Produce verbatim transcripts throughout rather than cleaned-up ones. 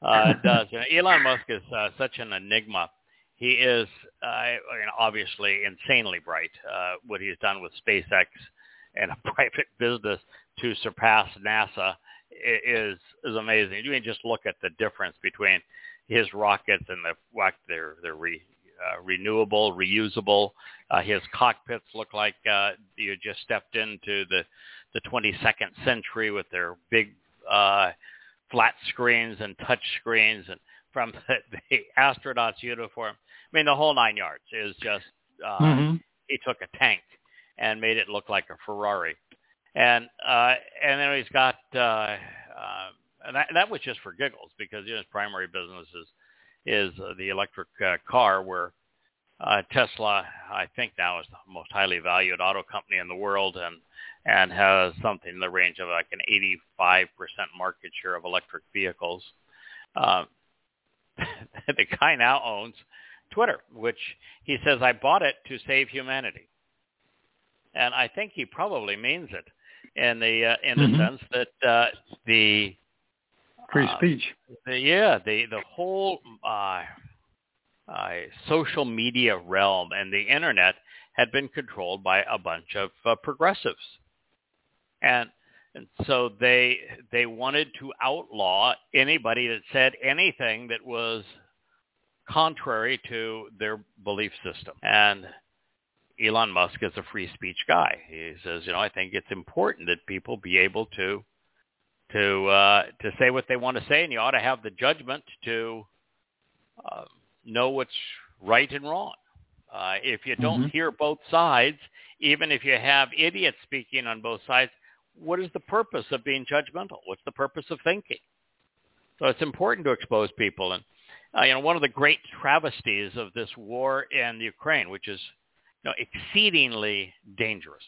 uh, does. You know, Elon Musk is uh, such an enigma. He is uh, you know, obviously insanely bright. Uh, what he's done with SpaceX and a private business to surpass NASA is is amazing. You can just look at the difference between his rockets and the what they're they're re, uh, renewable, reusable. Uh, his cockpits look like uh, you just stepped into the the twenty-second century with their big Uh, flat screens and touch screens, and from the, the astronaut's uniform. I mean, the whole nine yards is just, uh, mm-hmm. He took a tank and made it look like a Ferrari. And uh, and then he's got, uh, uh, and that, that was just for giggles, because you know, his primary business is, is uh, the electric uh, car, where uh, Tesla, I think now, is the most highly valued auto company in the world, and and has something in the range of like an eighty-five percent market share of electric vehicles. Uh, the guy now owns Twitter, which he says, I bought it to save humanity. And I think he probably means it in the uh, in the mm-hmm. sense that uh, the... Free speech. Uh, the, yeah, the, the whole uh, uh, social media realm and the internet had been controlled by a bunch of uh, progressives. And, and so they they wanted to outlaw anybody that said anything that was contrary to their belief system. And Elon Musk is a free speech guy. He says, you know, I think it's important that people be able to to uh, to say what they want to say, and you ought to have the judgment to uh, know what's right and wrong. Uh, if you don't mm-hmm. hear both sides, even if you have idiots speaking on both sides, what is the purpose of being judgmental? What's the purpose of thinking? So it's important to expose people. And uh, you know, one of the great travesties of this war in Ukraine, which is you know, exceedingly dangerous,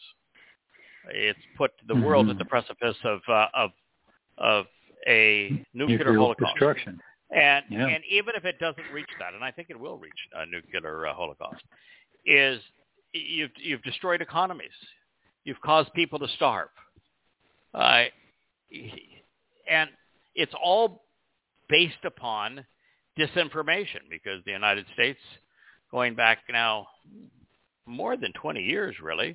it's put the mm-hmm. world at the precipice of uh, of of a nuclear, nuclear holocaust. Destruction. And yeah. and even if it doesn't reach that, and I think it will reach a nuclear uh, holocaust, is you've you've destroyed economies, you've caused people to starve, uh, and it's all based upon disinformation, because the United States, going back now more than twenty years, really,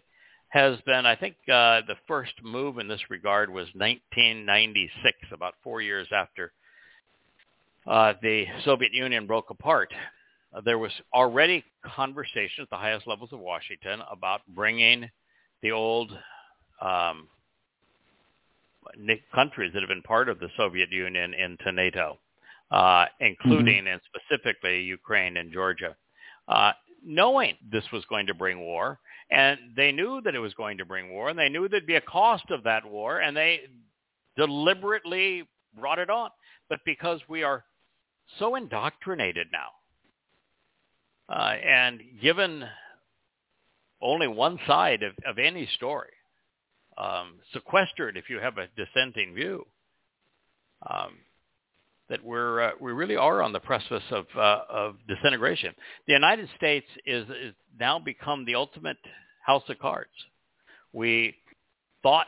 has been. I think uh, the first move in this regard was nineteen ninety-six, about four years after Uh, the Soviet Union broke apart. Uh, there was already conversation at the highest levels of Washington about bringing the old um, countries that have been part of the Soviet Union into NATO. uh, including mm-hmm. and specifically Ukraine and Georgia, uh, knowing this was going to bring war. And they knew that it was going to bring war, and they knew there'd be a cost of that war, and they deliberately brought it on. But because we are so indoctrinated now, uh, and given only one side of, of any story, um, sequestered if you have a dissenting view, um, that we're uh, we really are on the precipice of uh, of disintegration. The United States is, is now become the ultimate house of cards. We thought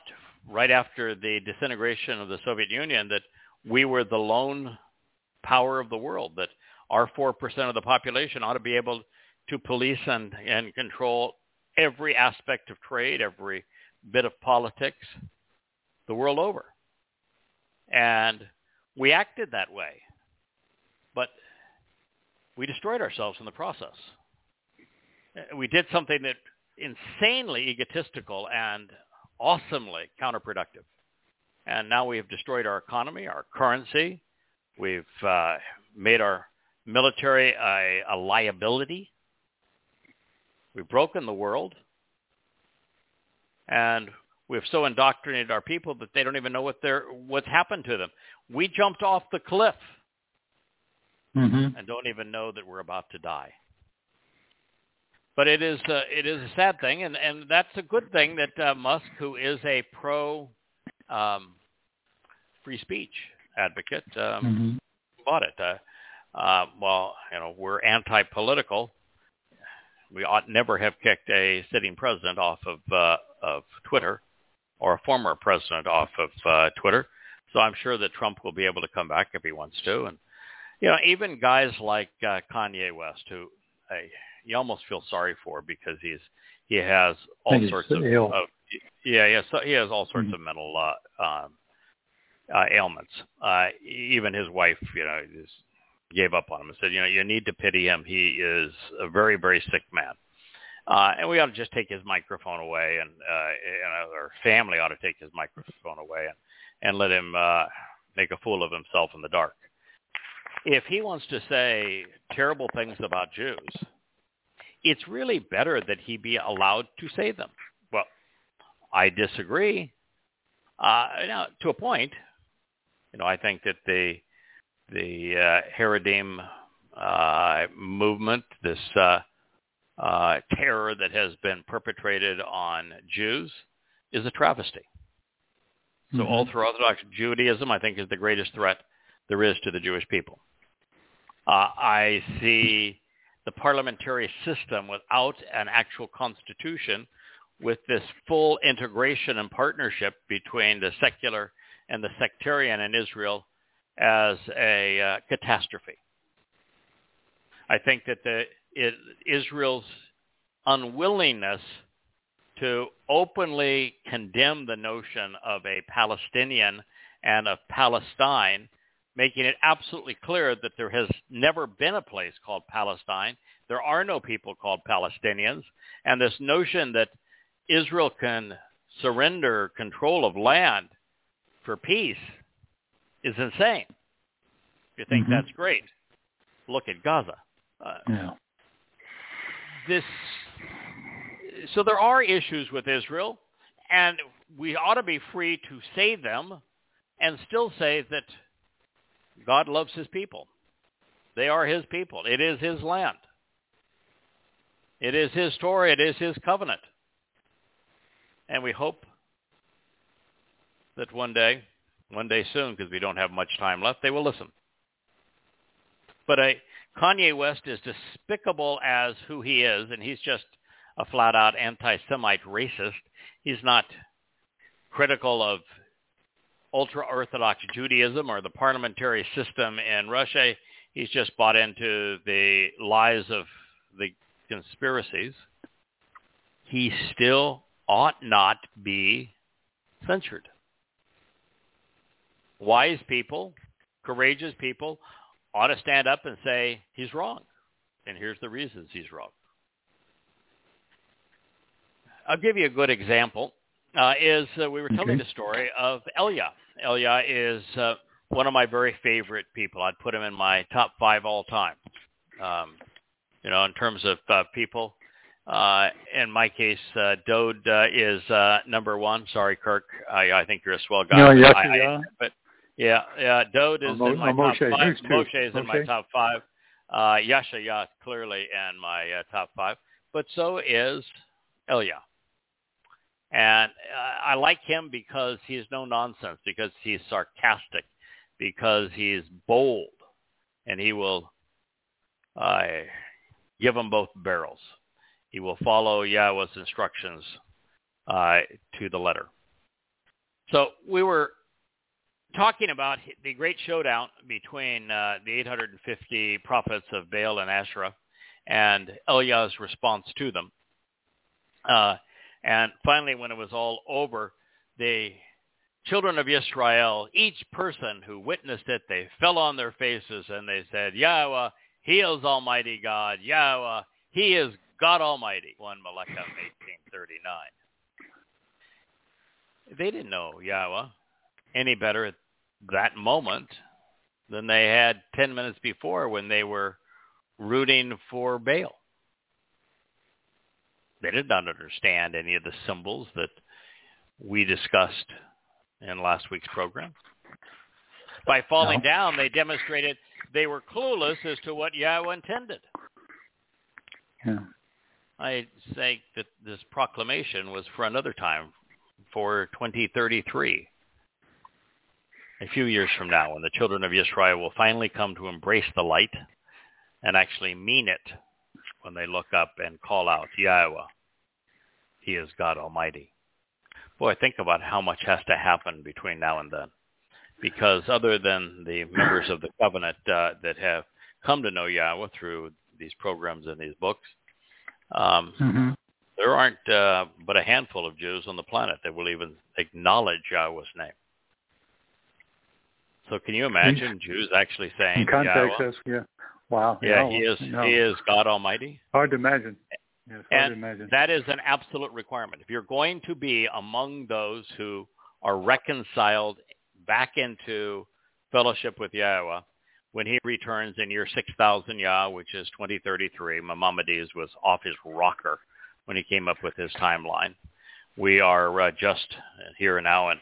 right after the disintegration of the Soviet Union that we were the lone power of the world, that our four percent of the population ought to be able to police and, and control every aspect of trade, every bit of politics the world over. And we acted that way, but we destroyed ourselves in the process. We did something that insanely egotistical and awesomely counterproductive. And now we have destroyed our economy, our currency. We've uh, made our military a, a liability. We've broken the world. And we've so indoctrinated our people that they don't even know what they're, what's happened to them. We jumped off the cliff mm-hmm. and don't even know that we're about to die. But it is uh, it is a sad thing, and, and that's a good thing that uh, Musk, who is a pro um, free speech advocate, um, mm-hmm. bought it. Uh, uh, well, you know, we're anti-political. We ought never have kicked a sitting president off of uh, of Twitter, or a former president off of uh, Twitter. So I'm sure that Trump will be able to come back if he wants to. And, you know, even guys like uh, Kanye West, who uh, you almost feel sorry for because he's he has all he's sorts of, of yeah yeah so he has all sorts mm-hmm. of mental uh, um, uh, ailments. Uh, even his wife, you know, just gave up on him and said, you know, you need to pity him. He is a very, very sick man. Uh, and we ought to just take his microphone away, and uh, you know, our family ought to take his microphone away and, and let him uh, make a fool of himself in the dark. If he wants to say terrible things about Jews, it's really better that he be allowed to say them. Well, I disagree. Uh, now, to a point, you know, I think that the the uh, Haredim uh, movement, this uh, uh, terror that has been perpetrated on Jews, is a travesty. So mm-hmm. ultra-Orthodox Judaism, I think, is the greatest threat there is to the Jewish people. Uh, I see the parliamentary system without an actual constitution, with this full integration and partnership between the secular and the sectarian in Israel, as a uh, catastrophe. I think that the, it, Israel's unwillingness to openly condemn the notion of a Palestinian and of Palestine, making it absolutely clear that there has never been a place called Palestine. There are no people called Palestinians. And this notion that Israel can surrender control of land for peace is insane. If you think mm-hmm. that's great, look at Gaza. Uh, yeah. This. So there are issues with Israel, and we ought to be free to say them and still say that God loves his people. They are his people. It is his land. It is his Torah. It is his covenant. And we hope that one day, one day soon, because we don't have much time left, they will listen. But uh, Kanye West is despicable as who he is, and he's just a flat-out anti-Semite racist. He's not critical of ultra-Orthodox Judaism or the parliamentary system in Russia. He's just bought into the lies of the conspiracies. He still ought not be censured. Wise people, courageous people ought to stand up and say, he's wrong, and here's the reasons he's wrong. I'll give you a good example. Uh, is uh, we were telling okay. the story of Elia. Elia is uh, one of my very favorite people. I'd put him in my top five all time, um, you know, in terms of uh, people. Uh, in my case, uh, Dode uh, is uh, number one. Sorry, Kirk. I, I think you're a swell guy. No, yes, I, I, yeah. But yeah, yeah. Dode is Mo- in my top Moshe. five. Moshe is Moshe. in my top five. Uh, Yasha Yas clearly in my uh, top five. But so is Elia. And uh, I like him because he's no nonsense, because he's sarcastic, because he's bold, and he will uh, give them both barrels. He will follow Yahweh's instructions uh, to the letter. So we were talking about the great showdown between uh, the eight hundred fifty prophets of Baal and Asherah and Eliah's response to them. Uh, and finally, when it was all over, the children of Yisrael, each person who witnessed it, they fell on their faces and they said, Yahweh, he is Almighty God. Yahweh, he is God Almighty. One Melechim eighteen thirty-nine. They didn't know Yahweh any better at that moment than they had ten minutes before when they were rooting for Baal. They did not understand any of the symbols that we discussed in last week's program. By falling no. down, they demonstrated they were clueless as to what Yahweh intended. Yeah. I think that this proclamation was for another time, for twenty thirty-three, a few years from now, when the children of Yisrael will finally come to embrace the light and actually mean it when they look up and call out, Yahweh, he is God Almighty. Boy, think about how much has to happen between now and then, because other than the members of the covenant uh, that have come to know Yahweh through these programs and these books, um, mm-hmm. there aren't uh, but a handful of Jews on the planet that will even acknowledge Yahweh's name. So can you imagine Jews actually saying, in context, Yahweh, yeah. Wow. Yeah, no, he is no. he is God Almighty. Hard to imagine. Yeah, hard and to imagine. That is an absolute requirement. If you're going to be among those who are reconciled back into fellowship with Yahweh when he returns in year six thousand Yah, which is twenty thirty-three, Maimonides was off his rocker when he came up with his timeline. We are uh, just here now in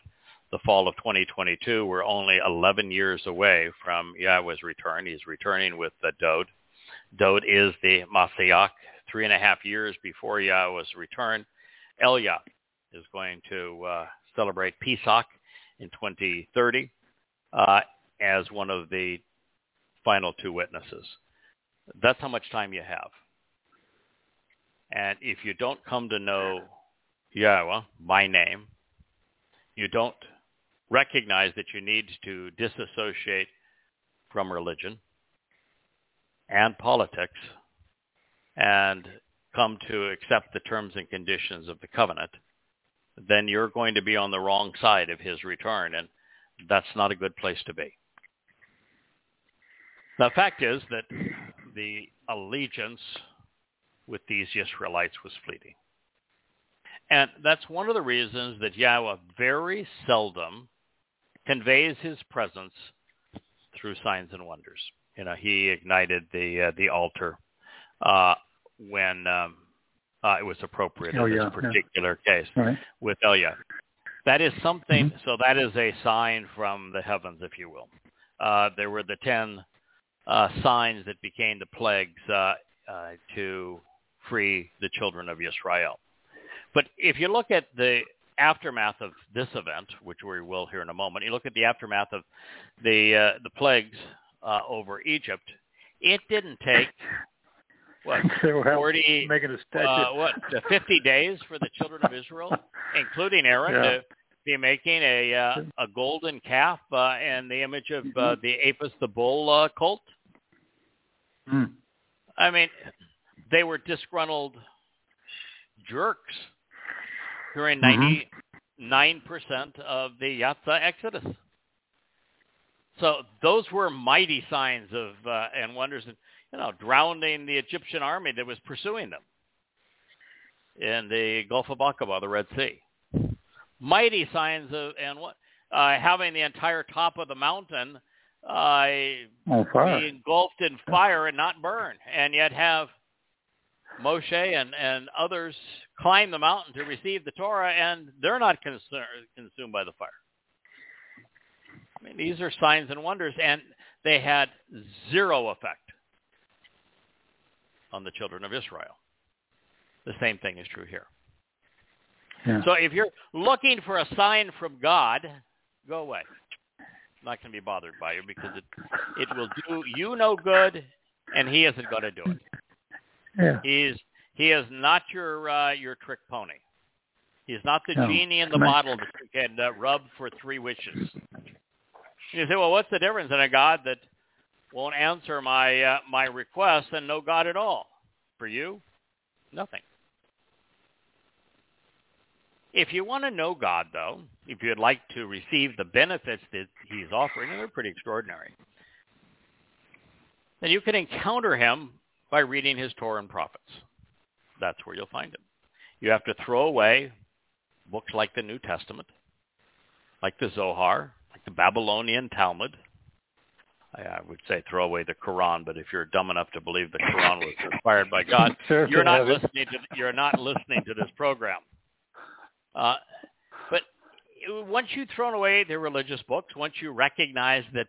the fall of twenty twenty-two. We're only eleven years away from Yahweh's return. He's returning with the Dode. Dode is the Mashiach, three and a half years before Yahweh's return. Elia is going to uh, celebrate Pesach in twenty thirty uh, as one of the final two witnesses. That's how much time you have. And if you don't come to know Yahweh by name, you don't recognize that you need to disassociate from religion and politics and come to accept the terms and conditions of the covenant, then you're going to be on the wrong side of his return, and that's not a good place to be. The fact is that the allegiance with these Israelites was fleeting. And that's one of the reasons that Yahweh very seldom conveys his presence through signs and wonders. You know, he ignited the uh, the altar uh, when um, uh, it was appropriate oh, in yeah, this particular yeah. case right. with Elia. That is something, mm-hmm. so that is a sign from the heavens, if you will. Uh, there were the ten uh, signs that became the plagues uh, uh, to free the children of Israel. But if you look at the aftermath of this event, which we will here in a moment, you look at the aftermath of the uh, the plagues uh, over Egypt, it didn't take, what, forty, uh, what, fifty days for the children of Israel, including Aaron, yeah. to be making a uh, a golden calf uh, in the image of uh, the Apis, the bull uh, cult. Mm. I mean, they were disgruntled jerks during ninety-nine percent of the Yatza Exodus. So those were mighty signs of uh, and wonders, and you know, drowning the Egyptian army that was pursuing them in the Gulf of Aqaba, the Red Sea. Mighty signs of and what uh, having the entire top of the mountain uh, oh, be engulfed in fire and not burn, and yet have Moshe and, and others climb the mountain to receive the Torah, and they're not cons- consumed by the fire. I mean, these are signs and wonders, and they had zero effect on the children of Israel. The same thing is true here. Yeah. So if you're looking for a sign from God, go away. I'm not going to be bothered by you, because it, it will do you no good, and he isn't going to do it. Yeah. He's he is not your uh, your trick pony. He's not the no. genie in the bottle that you can uh, rub for three wishes. You say, well, what's the difference in a God that won't answer my uh, my request and no God at all? For you, nothing. If you want to know God, though, if you'd like to receive the benefits that he's offering, and they're pretty extraordinary, then you can encounter him by reading his Torah and prophets. That's where you'll find him. You have to throw away books like the New Testament, like the Zohar, like the Babylonian Talmud. I would say throw away the Quran, but if you're dumb enough to believe the Quran was inspired by God, sure you're not listening to you're not listening to this program. Uh, but once you've thrown away the religious books, once you recognize that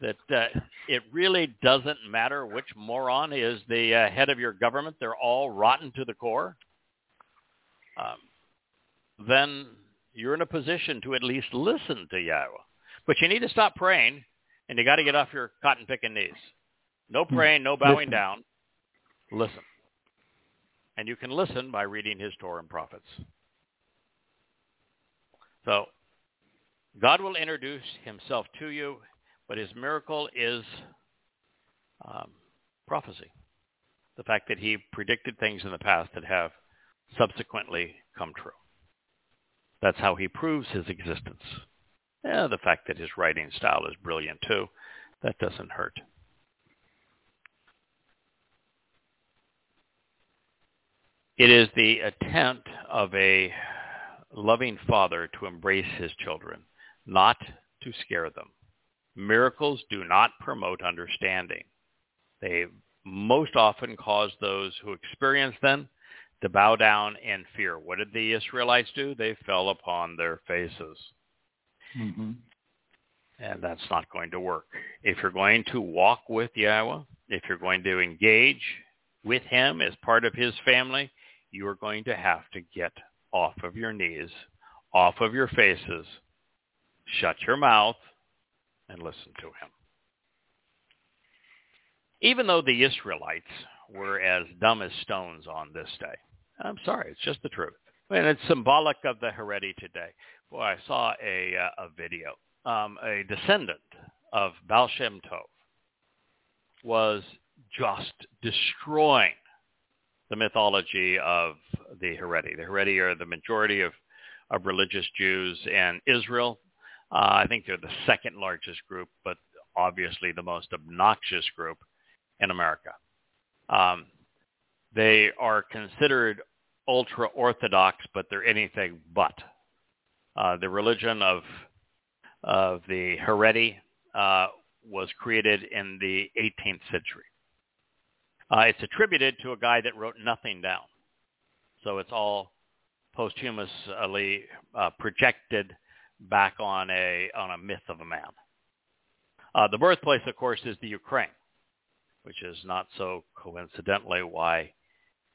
that uh, it really doesn't matter which moron is the uh, head of your government, they're all rotten to the core, um, then you're in a position to at least listen to Yahweh. But you need to stop praying, and you got to get off your cotton-picking knees. No praying, no bowing listen. down. Listen. And you can listen by reading his Torah and prophets. So God will introduce himself to you, but his miracle is um, prophecy. The fact that he predicted things in the past that have subsequently come true. That's how he proves his existence. Yeah, the fact that his writing style is brilliant, too, that doesn't hurt. It is the attempt of a loving father to embrace his children, not to scare them. Miracles do not promote understanding. They most often cause those who experience them to bow down in fear. What did the Israelites do? They fell upon their faces. Mm-hmm. And that's not going to work. If you're going to walk with Yahweh, if you're going to engage with him as part of his family, you are going to have to get off of your knees, off of your faces, shut your mouth, and listen to him. Even though the Israelites were as dumb as stones on this day, I'm sorry, it's just the truth. And it's symbolic of the Haredi today. Boy, I saw a uh, a video. Um, a descendant of Baal Shem Tov was just destroying the mythology of the Haredi. The Haredi are the majority of, of religious Jews in Israel. Uh, I think they're the second largest group, but obviously the most obnoxious group in America. Um, they are considered ultra-Orthodox, but they're anything but. Uh, the religion of of the Haredi uh, was created in the eighteenth century. Uh, it's attributed to a guy that wrote nothing down. So it's all posthumously uh, projected back on a on a myth of a man. Uh, the birthplace, of course, is the Ukraine, which is not so coincidentally why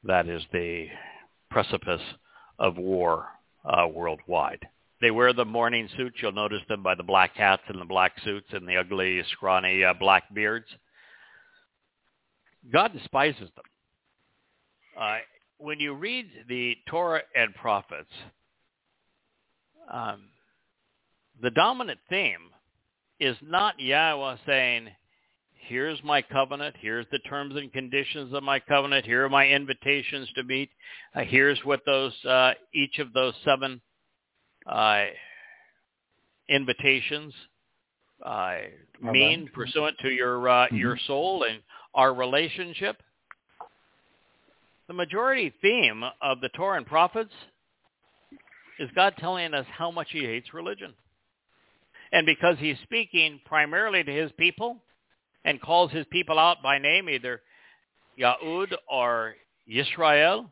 that is the precipice of war uh, worldwide. They wear the mourning suits. You'll notice them by the black hats and the black suits and the ugly, scrawny uh, black beards. God despises them. Uh, when you read the Torah and prophets, um, the dominant theme is not Yahweh saying, here's my covenant, here's the terms and conditions of my covenant, here are my invitations to meet, uh, here's what those uh, each of those seven uh, invitations uh, mean right. pursuant to your uh, mm-hmm. your soul and our relationship. The majority theme of the Torah and prophets is God telling us how much he hates religion. And because he's speaking primarily to his people and calls his people out by name, either Yahud or Yisrael,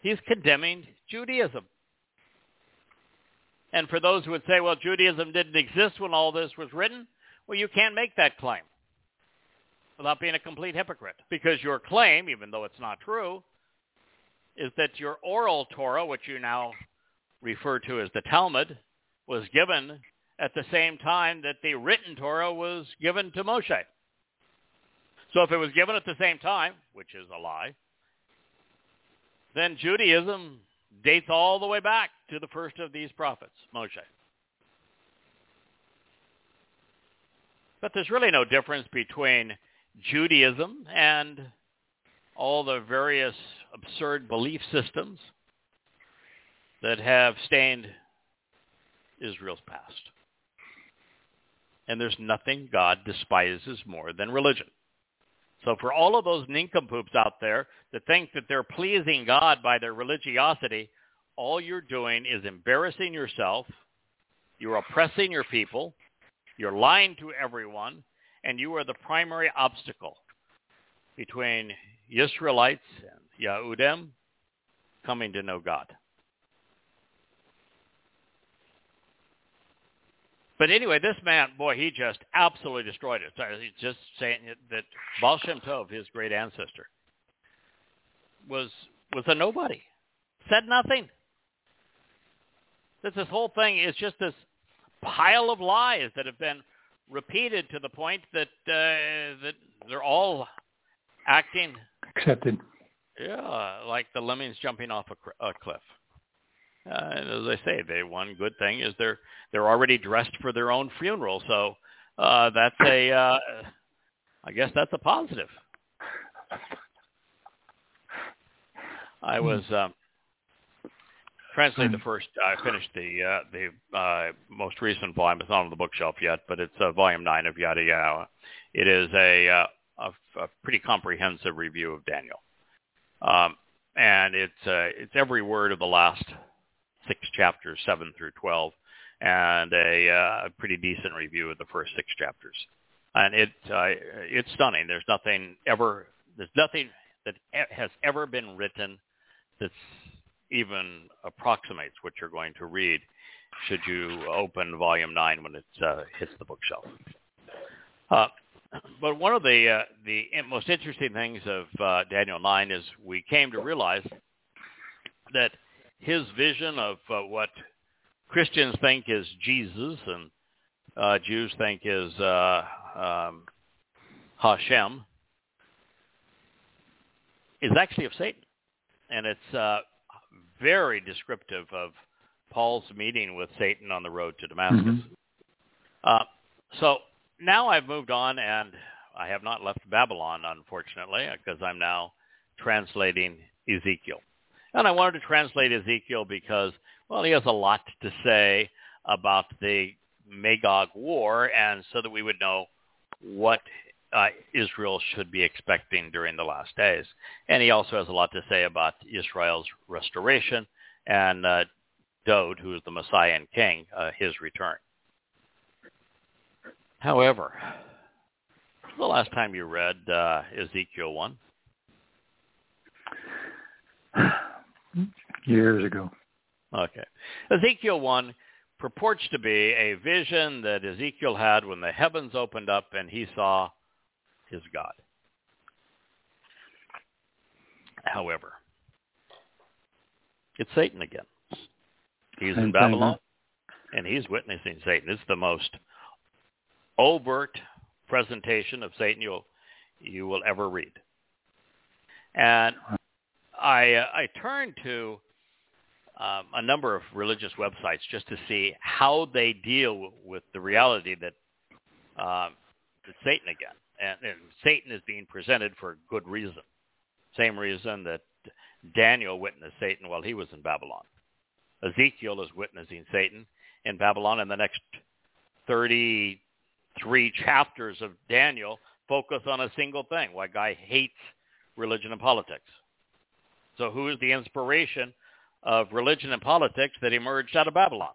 he's condemning Judaism. And for those who would say, well, Judaism didn't exist when all this was written, well, you can't make that claim without being a complete hypocrite. Because your claim, even though it's not true, is that your oral Torah, which you now refer to as the Talmud, was given at the same time that the written Torah was given to Moshe. So if it was given at the same time, which is a lie, then Judaism dates all the way back to the first of these prophets, Moshe. But there's really no difference between Judaism and all the various absurd belief systems that have stained Israel's past. And there's nothing God despises more than religion. So for all of those nincompoops out there that think that they're pleasing God by their religiosity, all you're doing is embarrassing yourself, you're oppressing your people, you're lying to everyone, and you are the primary obstacle between Israelites and Yehudim coming to know God. But anyway, this man, boy, he just absolutely destroyed it. So he's just saying that Baal Shem Tov, his great ancestor, was was a nobody. Said nothing. This, this whole thing is just this pile of lies that have been repeated to the point that uh, that they're all acting accepted. Yeah, like the lemmings jumping off a, cr- a cliff. Uh, and as I say, they, one good thing is they're they're already dressed for their own funeral, so uh, that's a, uh, I guess that's a positive. I was um, translating the first. I finished the uh, the uh, most recent volume. It's not on the bookshelf yet, but it's uh, volume nine of Yada Yada. It is a, uh, a a pretty comprehensive review of Daniel, um, and it's uh, it's every word of the last six chapters, seven through twelve, and a uh, pretty decent review of the first six chapters. And it uh, it's stunning. There's nothing ever, there's nothing that has ever been written that even approximates what you're going to read should you open Volume nine when it uh, hits the bookshelf. Uh, but one of the uh, the most interesting things of uh, Daniel nine is we came to realize that his vision of uh, what Christians think is Jesus and uh, Jews think is uh, um, Hashem is actually of Satan. And it's uh, very descriptive of Paul's meeting with Satan on the road to Damascus. Mm-hmm. Uh, so now I've moved on, and I have not left Babylon, unfortunately, because I'm now translating Ezekiel. And I wanted to translate Ezekiel because, well, he has a lot to say about the Magog War, and so that we would know what uh, Israel should be expecting during the last days. And he also has a lot to say about Israel's restoration and uh, Dod, who is the Messiah and King, uh, his return. However, the last time you read uh, Ezekiel one? Years ago. Okay. Ezekiel one purports to be a vision that Ezekiel had when the heavens opened up and he saw his God. However, it's Satan again. He's in Babylon, and he's witnessing Satan. It's the most overt presentation of Satan you'll, you will ever read. And I, uh, I turned to um, a number of religious websites just to see how they deal with the reality that uh, it's Satan again. And, and Satan is being presented for good reason. Same reason that Daniel witnessed Satan while he was in Babylon. Ezekiel is witnessing Satan in Babylon, and the next thirty-three chapters of Daniel focus on a single thing, why guy hates religion and politics. So who is the inspiration of religion and politics that emerged out of Babylon?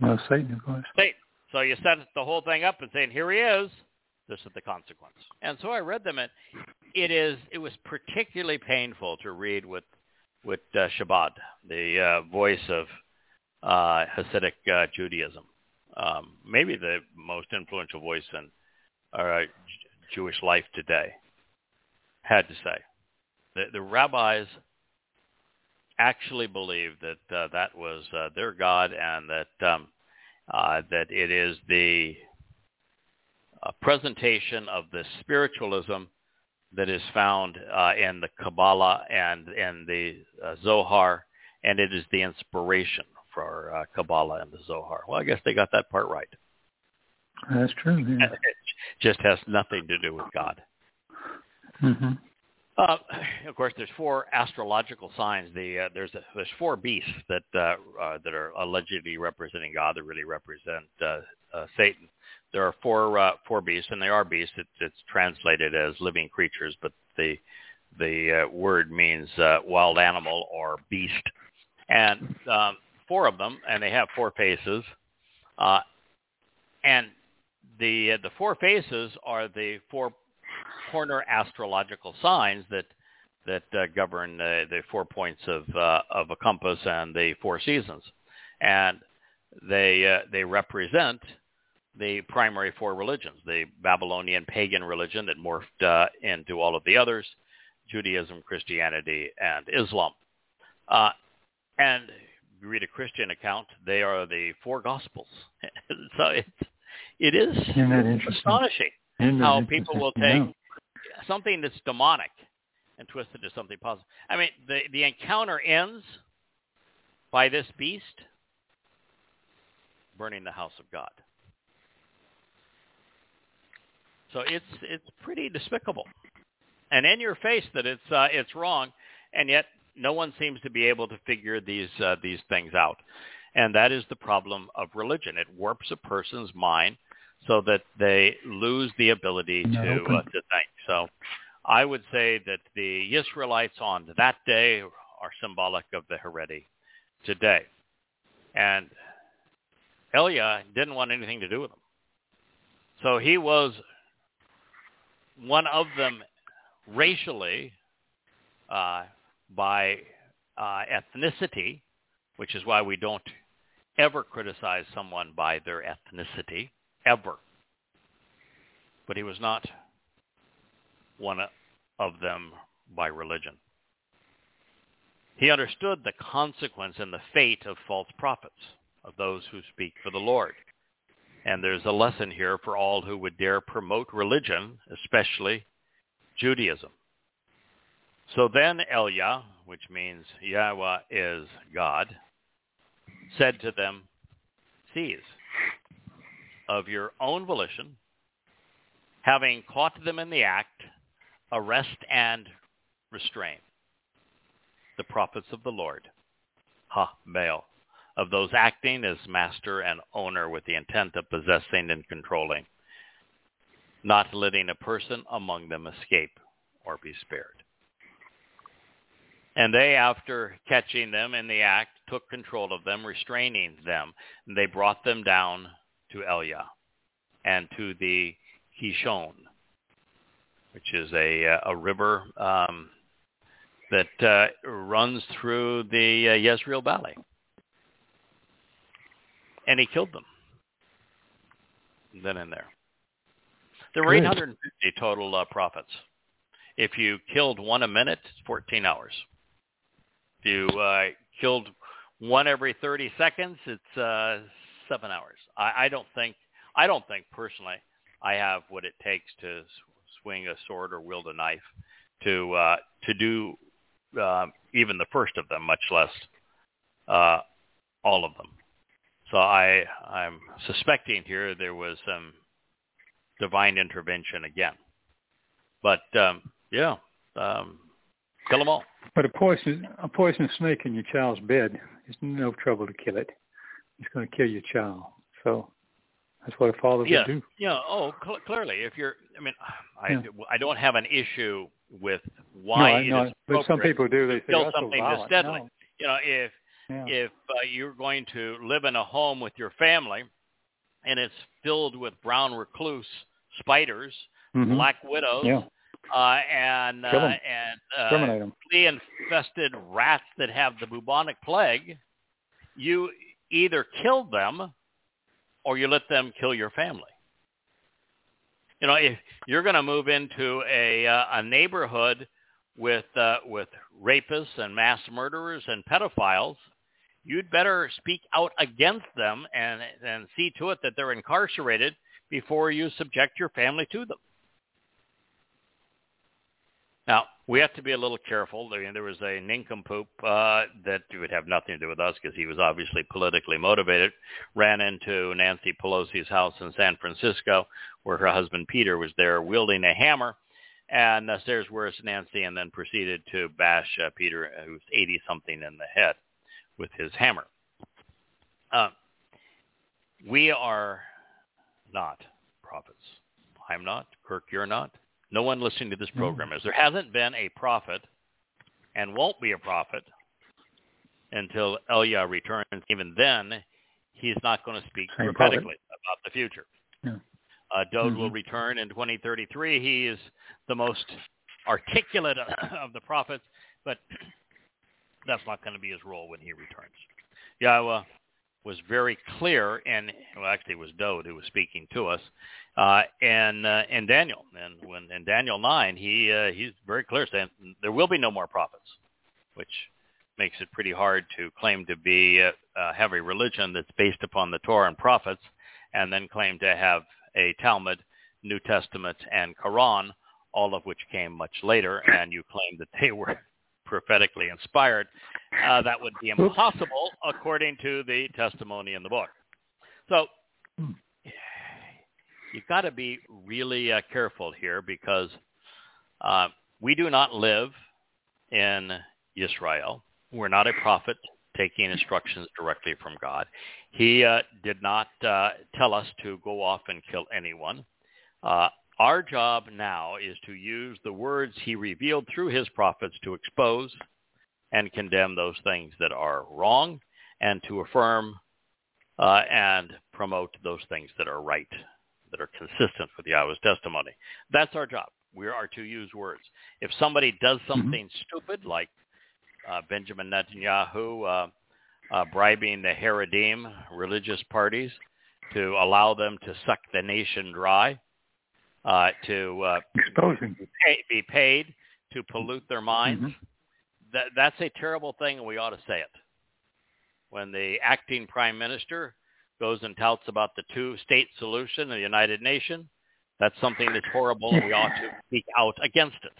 No, Satan, of course. Satan. So you set the whole thing up and saying, here he is. This is the consequence. And so I read them. And it is. It was particularly painful to read with with uh, Chabad, the uh, voice of uh, Hasidic uh, Judaism, um, maybe the most influential voice in uh, Jewish life today, had to say. The, the rabbis actually believed that uh, that was uh, their God, and that um, uh, that it is the uh, presentation of the spiritualism that is found uh, in the Kabbalah and in the uh, Zohar, and it is the inspiration for uh, Kabbalah and the Zohar. Well, I guess they got that part right. That's true. Yeah. It just has nothing to do with God. Mm-hmm. Uh, of course, there's four astrological signs. The uh, there's a, there's four beasts that uh, uh, that are allegedly representing God that really represent uh, uh, Satan. There are four uh, four beasts, and they are beasts. It, it's translated as living creatures, but the the uh, word means uh, wild animal or beast. And um, four of them, and they have four faces. Uh, and the uh, the four faces are the four corner astrological signs that that uh, govern uh, the four points of uh, of a compass and the four seasons, and they uh, they represent the primary four religions: the Babylonian pagan religion that morphed uh, into all of the others, Judaism, Christianity, and Islam. Uh, and if you read a Christian account, they are the four Gospels. So it it is astonishing how people will take no. something that's demonic and twist it to something positive. I mean, the, the encounter ends by this beast burning the house of God. So it's it's pretty despicable, and in your face that it's uh, it's wrong, and yet no one seems to be able to figure these uh, these things out, and that is the problem of religion. It warps a person's mind so that they lose the ability to uh, to think. So I would say that the Israelites on that day are symbolic of the Haredi today. And Elia didn't want anything to do with them. So he was one of them racially uh, by uh, ethnicity, which is why we don't ever criticize someone by their ethnicity. Ever. But he was not one of them by religion. He understood the consequence and the fate of false prophets, of those who speak for the Lord. And there's a lesson here for all who would dare promote religion, especially Judaism. So then Elia, which means Yahweh is God, said to them, "Cease of your own volition, having caught them in the act, arrest and restrain the prophets of the Lord, ha, Baal, of those acting as master and owner with the intent of possessing and controlling, not letting a person among them escape or be spared." And they, after catching them in the act, took control of them, restraining them, and they brought them down to Elia and to the Kishon, which is a a river um, that uh, runs through the uh, Yezreel Valley. And he killed them then and there. There were eight hundred fifty total uh, prophets. If you killed one a minute, it's fourteen hours. If you uh, killed one every thirty seconds, it's uh, seven hours. I, I don't think, I don't think personally I have what it takes to swing a sword or wield a knife to uh, to do uh, even the first of them, much less uh, all of them. So I, I'm suspecting here there was some divine intervention again. But, um, yeah, um, kill them all. But a poisonous, a poisonous snake in your child's bed is no trouble to kill it. It's going to kill your child. So that's what a father yeah. would do. Yeah, oh, cl- clearly. If you're, I mean, I, yeah. I don't have an issue with why no, it no, is appropriate. But some people do. They say, kill something that's deadly. No. You know, if... Yeah. If uh, you're going to live in a home with your family and it's filled with brown recluse, spiders, mm-hmm. black widows, yeah. uh, and uh, and uh, flea-infested rats that have the bubonic plague, you either kill them or you let them kill your family. You know, if you're going to move into a uh, a neighborhood with uh, with rapists and mass murderers and pedophiles, you'd better speak out against them and and see to it that they're incarcerated before you subject your family to them. Now, we have to be a little careful. I mean, there was a nincompoop uh, that would have nothing to do with us because he was obviously politically motivated, ran into Nancy Pelosi's house in San Francisco where her husband Peter was there wielding a hammer, and uh, there's where it's Nancy, and then proceeded to bash uh, Peter, who's eighty-something, in the head with his hammer. Uh, we are not prophets. I'm not. Kirk, you're not. No one listening to this program is. There hasn't been a prophet and won't be a prophet until Elijah returns. Even then, he's not going to speak Same prophetically prophet. about the future. Yeah. Uh, Dode mm-hmm. will return in twenty thirty-three. He is the most articulate of the prophets, but that's not going to be his role when he returns. Yahweh was very clear, and well, actually it was Dode who was speaking to us, uh, and uh, and Daniel, and when in Daniel nine, he uh, he's very clear saying there will be no more prophets, which makes it pretty hard to claim to be uh, uh, have a religion that's based upon the Torah and prophets, and then claim to have a Talmud, New Testament, and Quran, all of which came much later, and you claim that they were prophetically inspired. Uh, that would be impossible according to the testimony in the book. So you've got to be really uh, careful here, because uh, we do not live in Israel. We're not a prophet taking instructions directly from God. He uh, did not uh, tell us to go off and kill anyone. Uh, Our job now is to use the words he revealed through his prophets to expose and condemn those things that are wrong, and to affirm uh, and promote those things that are right, that are consistent with Yahweh's testimony. That's our job. We are to use words. If somebody does something mm-hmm. stupid, like uh, Benjamin Netanyahu uh, uh, bribing the Haredim religious parties to allow them to suck the nation dry, Uh, to uh, pay, be paid to pollute their minds. Mm-hmm. That, that's a terrible thing, and we ought to say it. When the acting prime minister goes and touts about the two-state solution of the United Nations, that's something that's horrible, and we ought to speak out against it.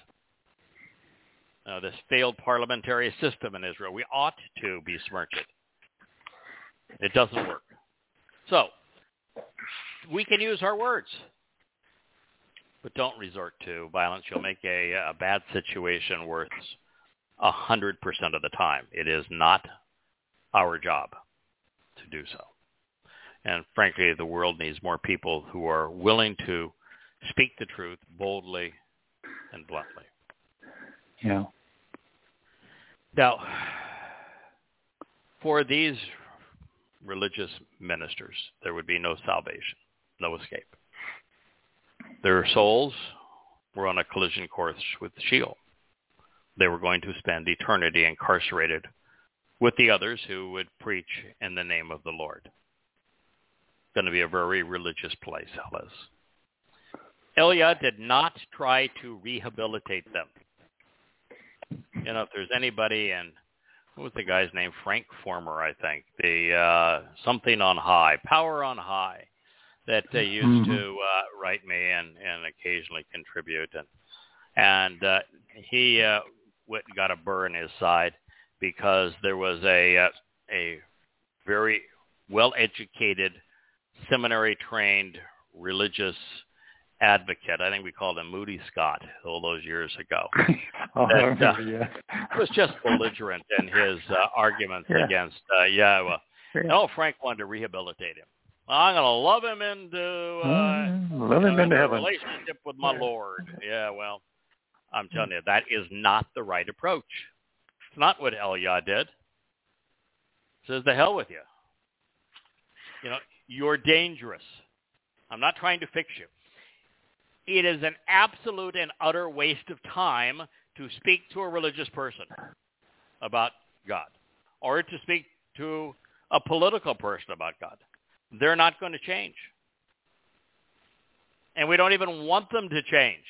Now, this failed parliamentary system in Israel, we ought to besmirch it. It doesn't work. So we can use our words, but don't resort to violence. You'll make a, a bad situation worse one hundred percent of the time. It is not our job to do so. And frankly, the world needs more people who are willing to speak the truth boldly and bluntly. Yeah. Now, for these religious ministers, there would be no salvation, no escape. Their souls were on a collision course with Sheol. They were going to spend eternity incarcerated with the others who would preach in the name of the Lord. It's going to be a very religious place, hell is. Elijah did not try to rehabilitate them. You know, if there's anybody in, what was the guy's name? Frank Former, I think. The uh, something on high, power on high, that they used mm-hmm. to uh, write me and, and occasionally contribute. And, and uh, he uh, went and got a burr in his side because there was a, uh, a very well-educated, seminary-trained religious advocate. I think we called him Moody Scott all those years ago. oh, that, uh, yeah. was just belligerent in his uh, arguments yeah. against uh, Yahweh. Yeah. And old Frank wanted to rehabilitate him. I'm going to love him into, uh, love him uh, into a relationship with my yeah. Lord. Yeah, well, I'm telling you, that is not the right approach. It's not what Elijah did. says, the hell with you. You know, you're dangerous. I'm not trying to fix you. It is an absolute and utter waste of time to speak to a religious person about God or to speak to a political person about God. They're not going to change. And we don't even want them to change.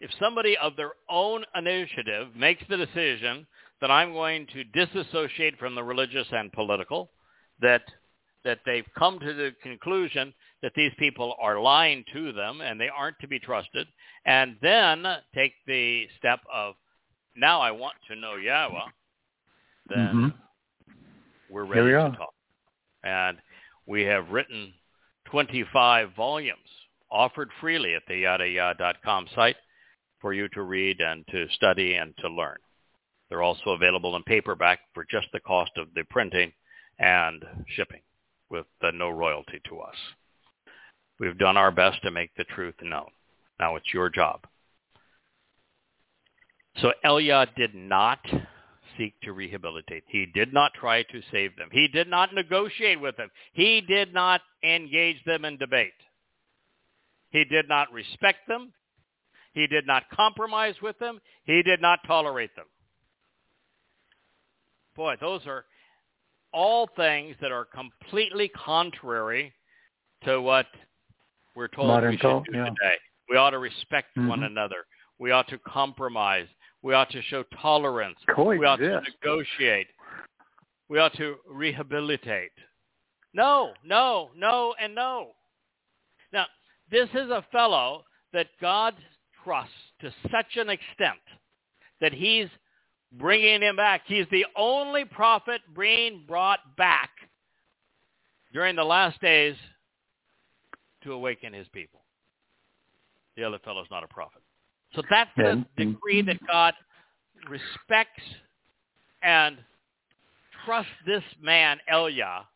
If somebody of their own initiative makes the decision that I'm going to disassociate from the religious and political, that that they've come to the conclusion that these people are lying to them and they aren't to be trusted, and then take the step of, now I want to know Yahweh, then mm-hmm. we're ready we to are. talk. And we have written twenty-five volumes offered freely at the yada yada dot com site for you to read and to study and to learn. They're also available in paperback for just the cost of the printing and shipping with uh, no royalty to us. We've done our best to make the truth known. Now it's your job. So Elijah did not seek to rehabilitate. He did not try to save them. He did not negotiate with them. He did not engage them in debate. He did not respect them. He did not compromise with them. He did not tolerate them. Boy, those are all things that are completely contrary to what we're told Modern we should cult, do yeah. today. We ought to respect mm-hmm. one another. We ought to compromise. We ought to show tolerance. Coexist. We ought to negotiate. We ought to rehabilitate. No, no, no, and no. Now, this is a fellow that God trusts to such an extent that he's bringing him back. He's the only prophet being brought back during the last days to awaken his people. The other fellow's not a prophet. So that's the degree that God respects and trusts this man, Elijah,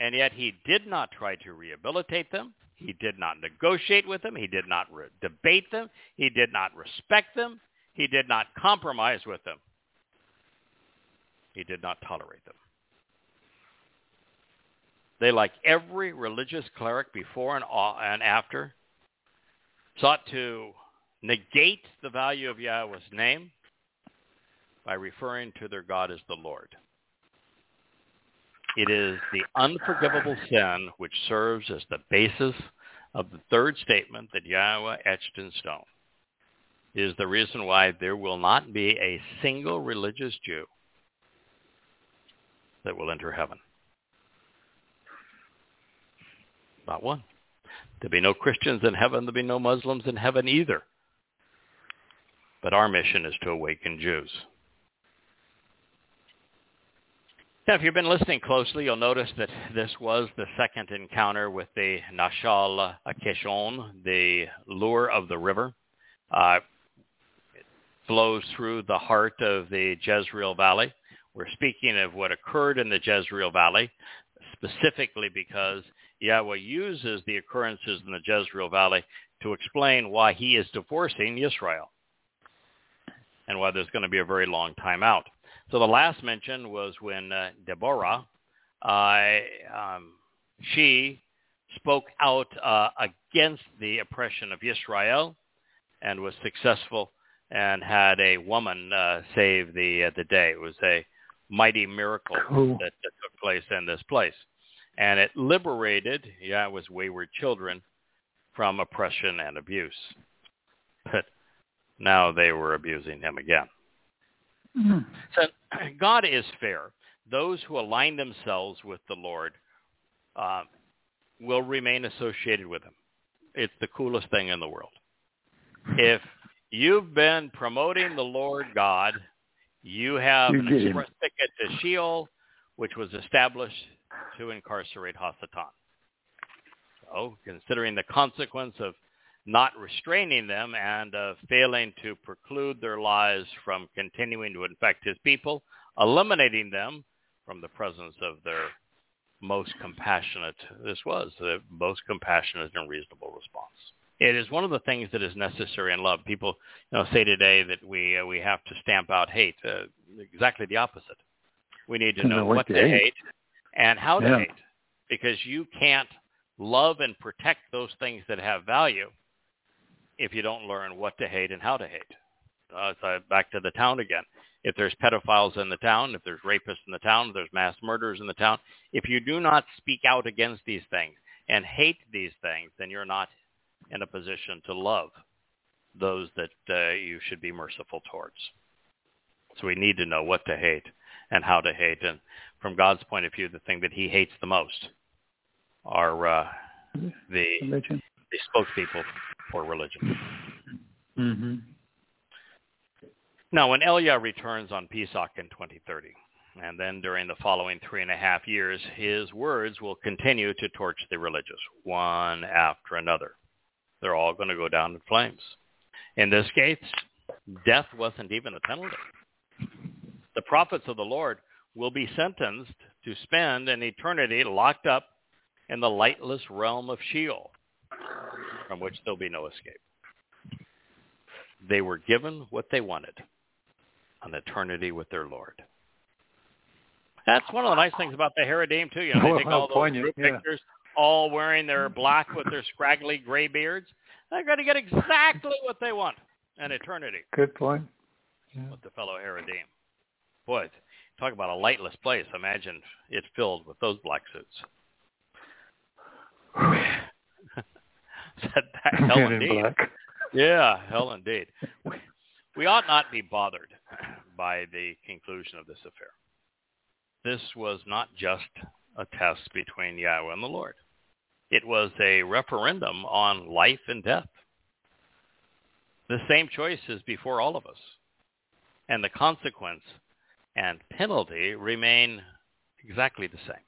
and yet he did not try to rehabilitate them. He did not negotiate with them. He did not re- debate them. He did not respect them. He did not compromise with them. He did not tolerate them. They, like every religious cleric before and, and after, sought to negate the value of Yahweh's name by referring to their God as the Lord. It is the unforgivable sin which serves as the basis of the third statement that Yahweh etched in stone. It is the reason why there will not be a single religious Jew that will enter heaven. Not one. There'll be no Christians in heaven. There'll be no Muslims in heaven either. But our mission is to awaken Jews. Now, if you've been listening closely, you'll notice that this was the second encounter with the Nashal Akeshon, the lure of the river. Uh, it flows through the heart of the Jezreel Valley. We're speaking of what occurred in the Jezreel Valley, specifically because Yahweh uses the occurrences in the Jezreel Valley to explain why he is divorcing Israel and why there's going to be a very long time out. So the last mention was when uh, Deborah, uh, um, she spoke out uh, against the oppression of Israel and was successful and had a woman uh, save the, uh, the day. It was a mighty miracle cool. that, that took place in this place. And it liberated Yahweh's wayward children from oppression and abuse. But now they were abusing him again. Mm-hmm. So God is fair. Those who align themselves with the Lord uh, will remain associated with him. It's the coolest thing in the world. If you've been promoting the Lord God, you have you an express ticket to Sheol, which was established to incarcerate Hasatan. So, considering the consequence of not restraining them and of failing to preclude their lives from continuing to infect his people, eliminating them from the presence of their most compassionate, this was the most compassionate and reasonable response. It is one of the things that is necessary in love. People, you know, say today that we uh, we have to stamp out hate. Uh, exactly the opposite. We need to know, know what, what to hate. hate and how yeah. to hate, because you can't love and protect those things that have value if you don't learn what to hate and how to hate. Uh, so back to the town again. If there's pedophiles in the town, if there's rapists in the town, if there's mass murderers in the town, if you do not speak out against these things and hate these things, then you're not in a position to love those that uh, you should be merciful towards. So we need to know what to hate and how to hate. And from God's point of view, the thing that he hates the most are uh, the, religion. the spokespeople for religion. Mm-hmm. Now, when Elia returns on Pesach in twenty thirty, and then during the following three and a half years, his words will continue to torch the religious, one after another. They're all going to go down in flames. In this case, death wasn't even a penalty. The prophets of the Lord will be sentenced to spend an eternity locked up in the lightless realm of Sheol, from which there'll be no escape. They were given what they wanted, an eternity with their Lord. That's one of the nice things about the Haredim, too. You know, they take all those group yeah. pictures, all wearing their black with their scraggly gray beards. They're going to get exactly what they want, an eternity. Good point. Yeah. With the fellow Haredim. Boy, talk about a lightless place. Imagine it filled with those black suits. Hell indeed. Black. Yeah, hell indeed. We, we ought not be bothered by the conclusion of this affair. This was not just a test between Yahweh and the Lord. It was a referendum on life and death. The same choice is before all of us, and the consequence and penalty remain exactly the same.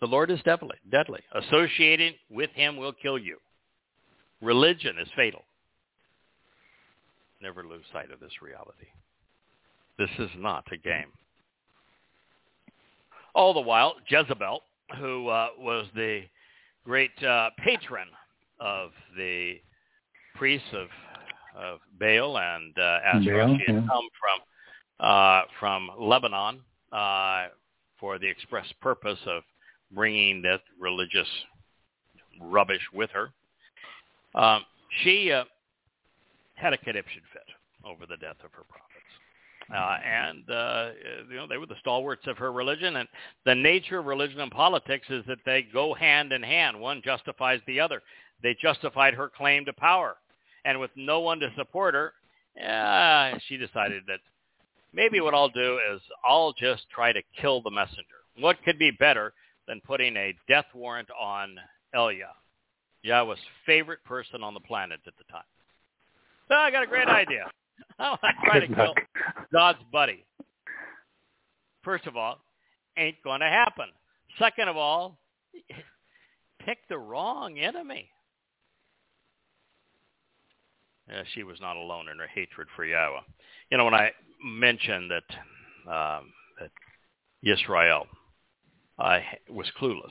The Lord is deadly. deadly. Associating with him will kill you. Religion is fatal. Never lose sight of this reality. This is not a game. All the while, Jezebel, who uh, was the great uh, patron of the priests of, of Baal and uh, Asherah, Baal, she had yeah. come from, uh, from Lebanon uh, for the express purpose of bringing that religious rubbish with her. Um, she uh, had a conniption fit over the death of her prophets. Uh, and, uh, you know, they were the stalwarts of her religion. And the nature of religion and politics is that they go hand in hand. One justifies the other. They justified her claim to power. And with no one to support her, uh, she decided that maybe what I'll do is I'll just try to kill the messenger. What could be better than putting a death warrant on Elia, Yahweh's favorite person on the planet at the time? So I got a great idea. I want to try to kill God's buddy. First of all, ain't going to happen. Second of all, pick the wrong enemy. Yeah, she was not alone in her hatred for Yahweh. You know, when I mentioned that, um, that Yisrael I was clueless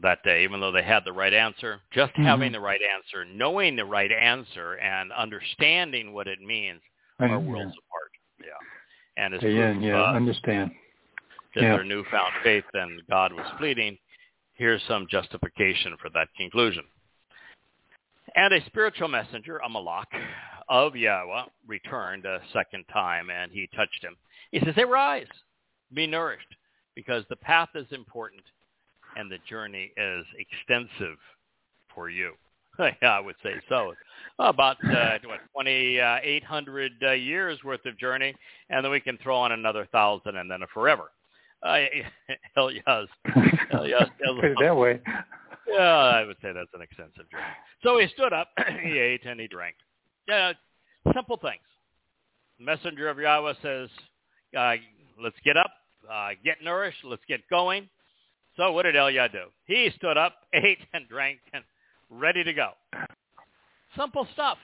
that day, even though they had the right answer. Just mm-hmm. having the right answer, knowing the right answer, and understanding what it means are worlds yeah. apart. Yeah, and it's yeah, proof, yeah, uh, understand that yeah. their newfound faith and God was pleading. Here's some justification for that conclusion. And a spiritual messenger, a malach of Yahweh, returned a second time, and he touched him. He says, "Hey, rise, be nourished." Because the path is important, and the journey is extensive for you. I would say so. About uh, what, twenty-eight hundred uh, years worth of journey, and then we can throw on another thousand, and then a forever. Uh, hell yes, hell yes. Put it that way. Yeah, I would say that's an extensive journey. So he stood up, he ate, and he drank. Uh, simple things. The messenger of Yahweh says, uh, "Let's get up. Uh, get nourished. Let's get going." So what did Elia do? He stood up, ate, and drank, and ready to go. Simple stuff.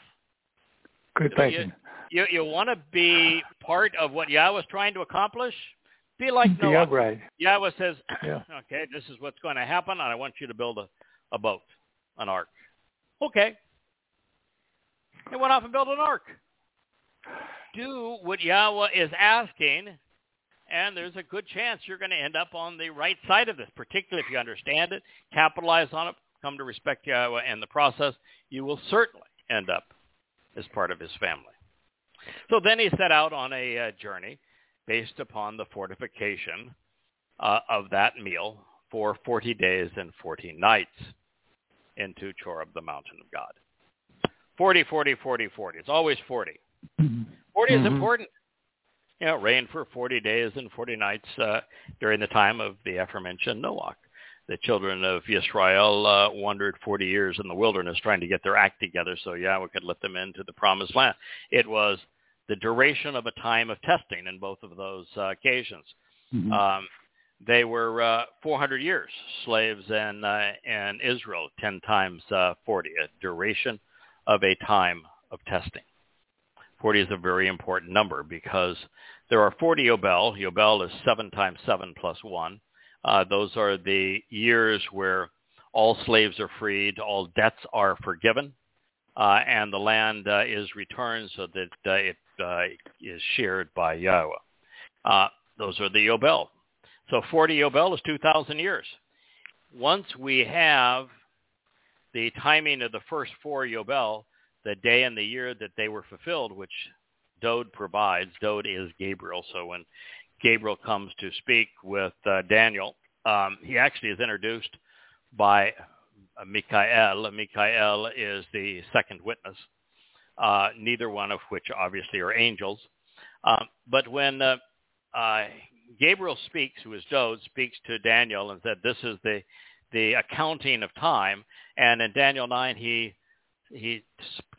Good thinking. You, you, you want to be part of what Yahweh is trying to accomplish? Be like Noah. Yeah, right. Yahweh says, yeah. okay, this is what's going to happen, and I want you to build a, a boat, an ark, Okay. They went off and built an ark. Do what Yahweh is asking, and there's a good chance you're going to end up on the right side of this, particularly if you understand it, capitalize on it, come to respect Yahweh and the process. You will certainly end up as part of his family. So then he set out on a uh, journey based upon the fortification uh, of that meal for forty days and forty nights into Choreb, the mountain of God. forty, forty, forty, forty. It's always forty. forty mm-hmm. is important. You know, it rained for forty days and forty nights uh, during the time of the aforementioned Noach. The children of Israel uh, wandered forty years in the wilderness trying to get their act together so Yahweh could let them into the promised land. It was the duration of a time of testing in both of those uh, occasions. Mm-hmm. Um, they were uh, four hundred years slaves in, uh, in Israel, ten times forty, a duration of a time of testing. forty is a very important number because there are forty Yobel. Yobel is seven times seven plus one. Uh, those are the years where all slaves are freed, all debts are forgiven, uh, and the land uh, is returned so that uh, it uh, is shared by Yahweh. Uh, those are the Yobel. So forty Yobel is two thousand years. Once we have the timing of the first four Yobel, the day and the year that they were fulfilled, which Dod provides. Dod is Gabriel. So when Gabriel comes to speak with uh, Daniel, um, he actually is introduced by uh, Michael. Michael is the second witness, uh, neither one of which obviously are angels. Um, but when uh, uh, Gabriel speaks, who is Dod, speaks to Daniel and said, this is the, the accounting of time. And in Daniel nine, he he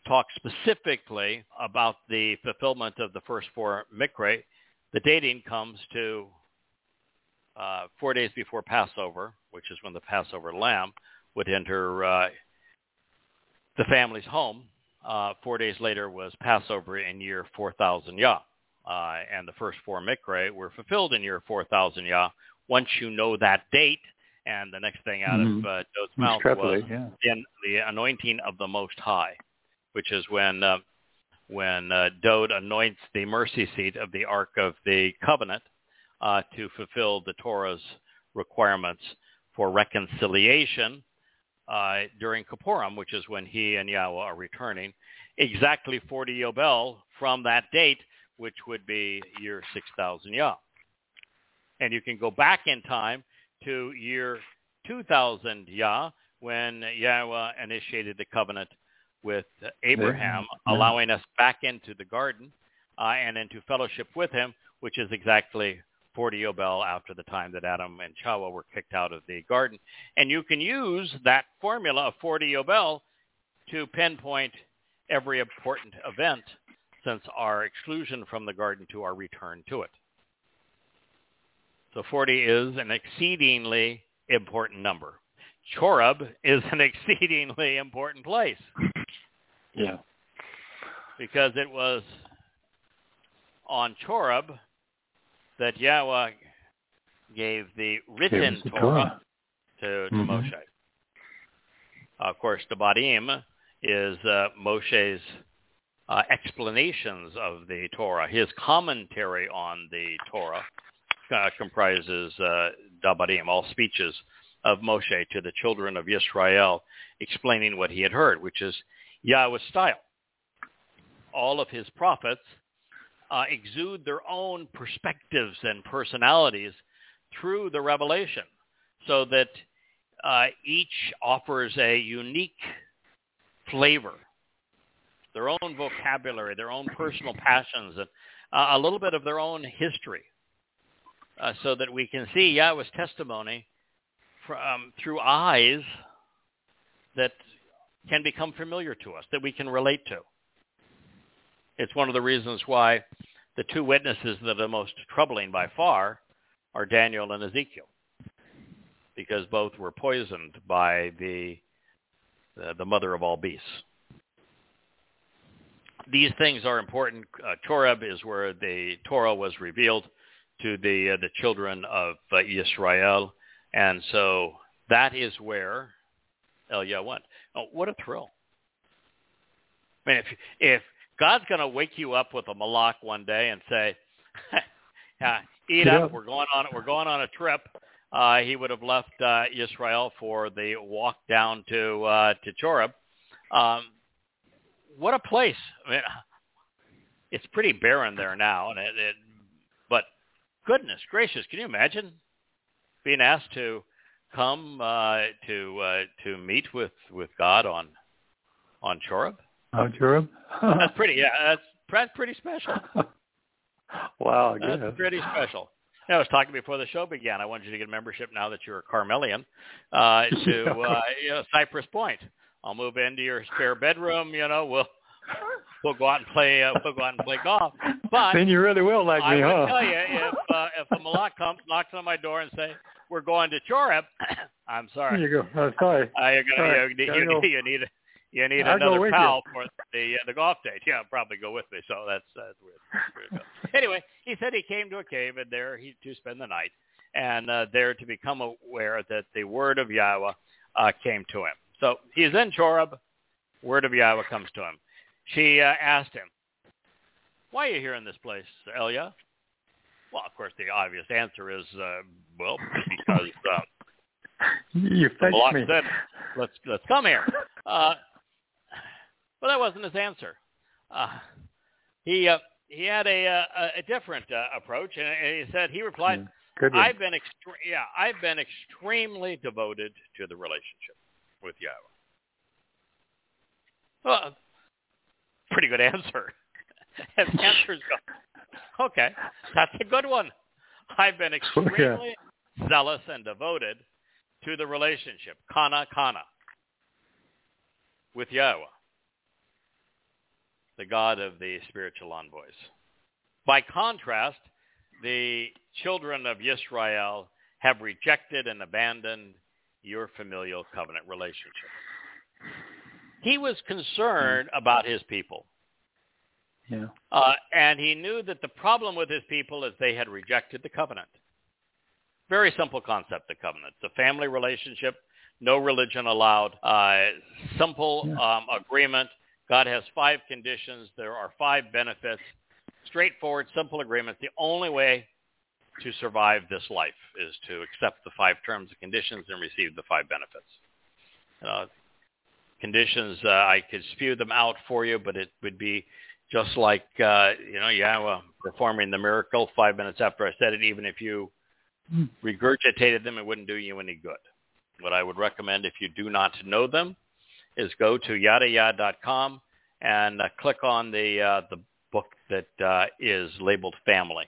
talks specifically about the fulfillment of the first four Mikre. The dating comes to uh, four days before Passover, which is when the Passover lamb would enter uh, the family's home. Uh, four days later was Passover in year four thousand Yah. Uh, and the first four Mikre were fulfilled in year four thousand Yah. Once you know that date, and the next thing out mm-hmm. of uh, Dod's mouth was yeah. in the anointing of the Most High, which is when uh, when uh, Dod anoints the mercy seat of the Ark of the Covenant uh, to fulfill the Torah's requirements for reconciliation uh, during Kippurim, which is when he and Yahweh are returning, exactly forty Yobel from that date, which would be year six thousand Yah. And you can go back in time to year two thousand Yah, when Yahweh initiated the covenant with Abraham, yeah. allowing us back into the garden uh, and into fellowship with him, which is exactly forty Yobel after the time that Adam and Chawa were kicked out of the garden. And you can use that formula of forty Yobel to pinpoint every important event since our exclusion from the garden to our return to it. So forty is an exceedingly important number. Choreb is an exceedingly important place. Yeah. Because it was on Choreb that Yahweh gave the written the Torah, Torah to, to mm-hmm. Moshe. Of course, the Devarim is uh, Moshe's uh, explanations of the Torah. His commentary on the Torah uh, comprises uh, Devarim, all speeches of Moshe to the children of Yisrael, explaining what he had heard, which is Yahweh's style. All of his prophets uh, exude their own perspectives and personalities through the revelation, so that uh, each offers a unique flavor, their own vocabulary, their own personal passions, and uh, a little bit of their own history, uh, so that we can see Yahweh's testimony Um, through eyes that can become familiar to us, that we can relate to. It's one of the reasons why the two witnesses that are the most troubling by far are Daniel and Ezekiel, because both were poisoned by the uh, the mother of all beasts. These things are important. Uh, Choreb is where the Torah was revealed to the uh, the children of uh, Yisrael. And so that is where Elia went. Oh, what a thrill. I mean, if if God's going to wake you up with a malak one day and say, uh, "Eat yeah. up, we're going on, we're going on a trip," uh, he would have left uh, Israel for the walk down to uh, to Choreb. Um, what a place! I mean, it's pretty barren there now, and it, it, but goodness gracious, can you imagine being asked to come uh, to uh, to meet with, with God on on Choreb? On Choreb? That's pretty. Yeah, that's, that's pretty special. Wow, I guess. That's pretty special. I was talking before the show began. I wanted you to get a membership now that you're a Carmelian uh, to uh, you know, Cypress Point. I'll move into your spare bedroom. You know, we'll. We'll go out and play. Uh, we'll go out and play golf. But then you really will like I me, huh? I will tell you, if uh, if a malak comes, knocks on my door, and says we're going to Choreb, I'm sorry. You go. I'm sorry. Uh, you're gonna, sorry. You, you, go. you need you need I'll another pal you. for the uh, the golf date. Yeah, probably go with me. So that's uh, weird. That's weird. Anyway, he said he came to a cave and there he to spend the night, and uh, there to become aware that the word of Yahweh uh, came to him. So he's in Choreb. Word of Yahweh comes to him. She uh, asked him, "Why are you here in this place, Elia?" Well, of course, the obvious answer is, uh, "Well, because uh, you the block me. said let's let's come here." Uh, well, that wasn't his answer. Uh, he uh, he had a a, a different uh, approach, and he said he replied, mm, "I've been extre- yeah, I've been extremely devoted to the relationship with Yahweh." Well. Pretty good answer. As answers go, okay, that's a good one. I've been extremely yeah. zealous and devoted to the relationship, kana kana, with Yahweh, the God of the spiritual envoys. By contrast, the children of Yisrael have rejected and abandoned your familial covenant relationship. He was concerned about his people. Yeah. Uh, and he knew that the problem with his people is they had rejected the covenant. Very simple concept, the covenant. The family relationship, no religion allowed, uh, simple yeah. um, agreement. God has five conditions. There are five benefits. Straightforward, simple agreement. The only way to survive this life is to accept the five terms and conditions and receive the five benefits. Uh, Conditions, uh, I could spew them out for you, but it would be just like, uh, you know, Yahweh performing the miracle five minutes after I said it. Even if you regurgitated them, it wouldn't do you any good. What I would recommend if you do not know them is go to yada yada dot com and uh, click on the uh, the book that uh, is labeled Family.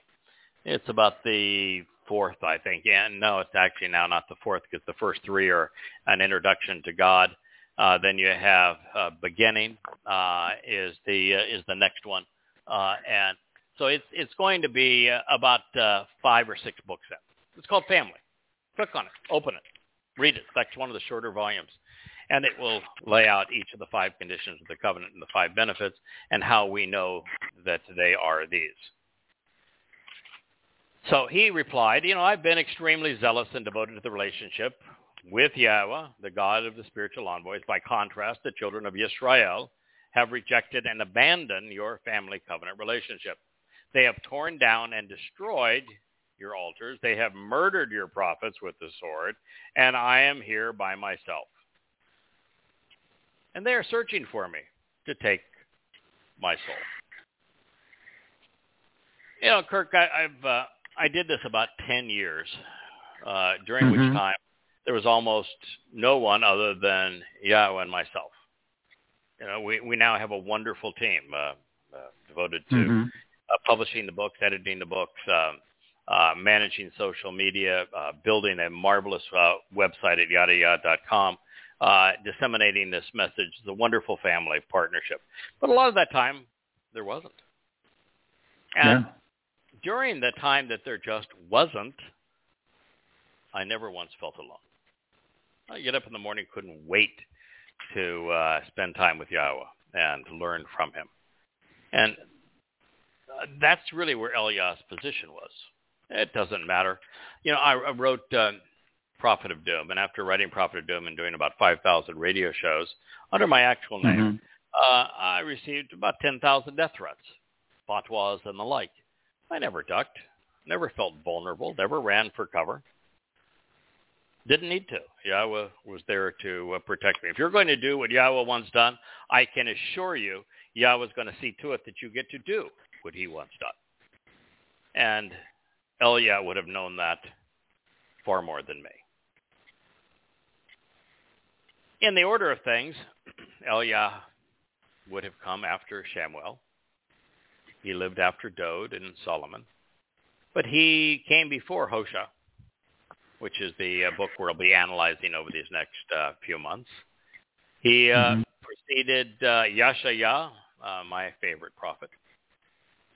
It's about the fourth, I think. Yeah, no, it's actually now not the fourth because the first three are an introduction to God. Uh, then you have uh, beginning uh, is the uh, is the next one, uh, and so it's it's going to be uh, about uh, five or six books out. It's called Family. Click on it, open it, read it. That's one of the shorter volumes, and it will lay out each of the five conditions of the covenant and the five benefits and how we know that they are these. So he replied, you know, I've been extremely zealous and devoted to the relationship with Yahweh, the God of the spiritual envoys. By contrast, the children of Yisrael have rejected and abandoned your family covenant relationship. They have torn down and destroyed your altars. They have murdered your prophets with the sword, and I am here by myself. And they are searching for me to take my soul. You know, Kirk, I, I've uh, I did this about ten years, uh, during mm-hmm. which time there was almost no one other than Yahweh and myself. You know, we, we now have a wonderful team uh, uh, devoted to mm-hmm. uh, publishing the books, editing the books, uh, uh, managing social media, uh, building a marvelous uh, website at yada yada dot com, uh, disseminating this message. It's a wonderful family partnership. But a lot of that time, there wasn't. And yeah. during the time that there just wasn't, I never once felt alone. I get up in the morning, couldn't wait to uh, spend time with Yahweh and learn from him. And uh, that's really where Eliah's position was. It doesn't matter. You know, I, I wrote uh, Prophet of Doom, and after writing Prophet of Doom and doing about five thousand radio shows under my actual name, uh, I received about ten thousand death threats, fatwas and the like. I never ducked, never felt vulnerable, never ran for cover. Didn't need to. Yahweh was there to uh, protect me. If you're going to do what Yahweh wants done, I can assure you Yahweh's going to see to it that you get to do what he wants done. And Elia would have known that far more than me. In the order of things, Elia would have come after Shamuel. He lived after Dod and Solomon. But he came before Hoshea, which is the uh, book we'll be analyzing over these next uh, few months. He uh, preceded uh, Yashaya, uh, my favorite prophet,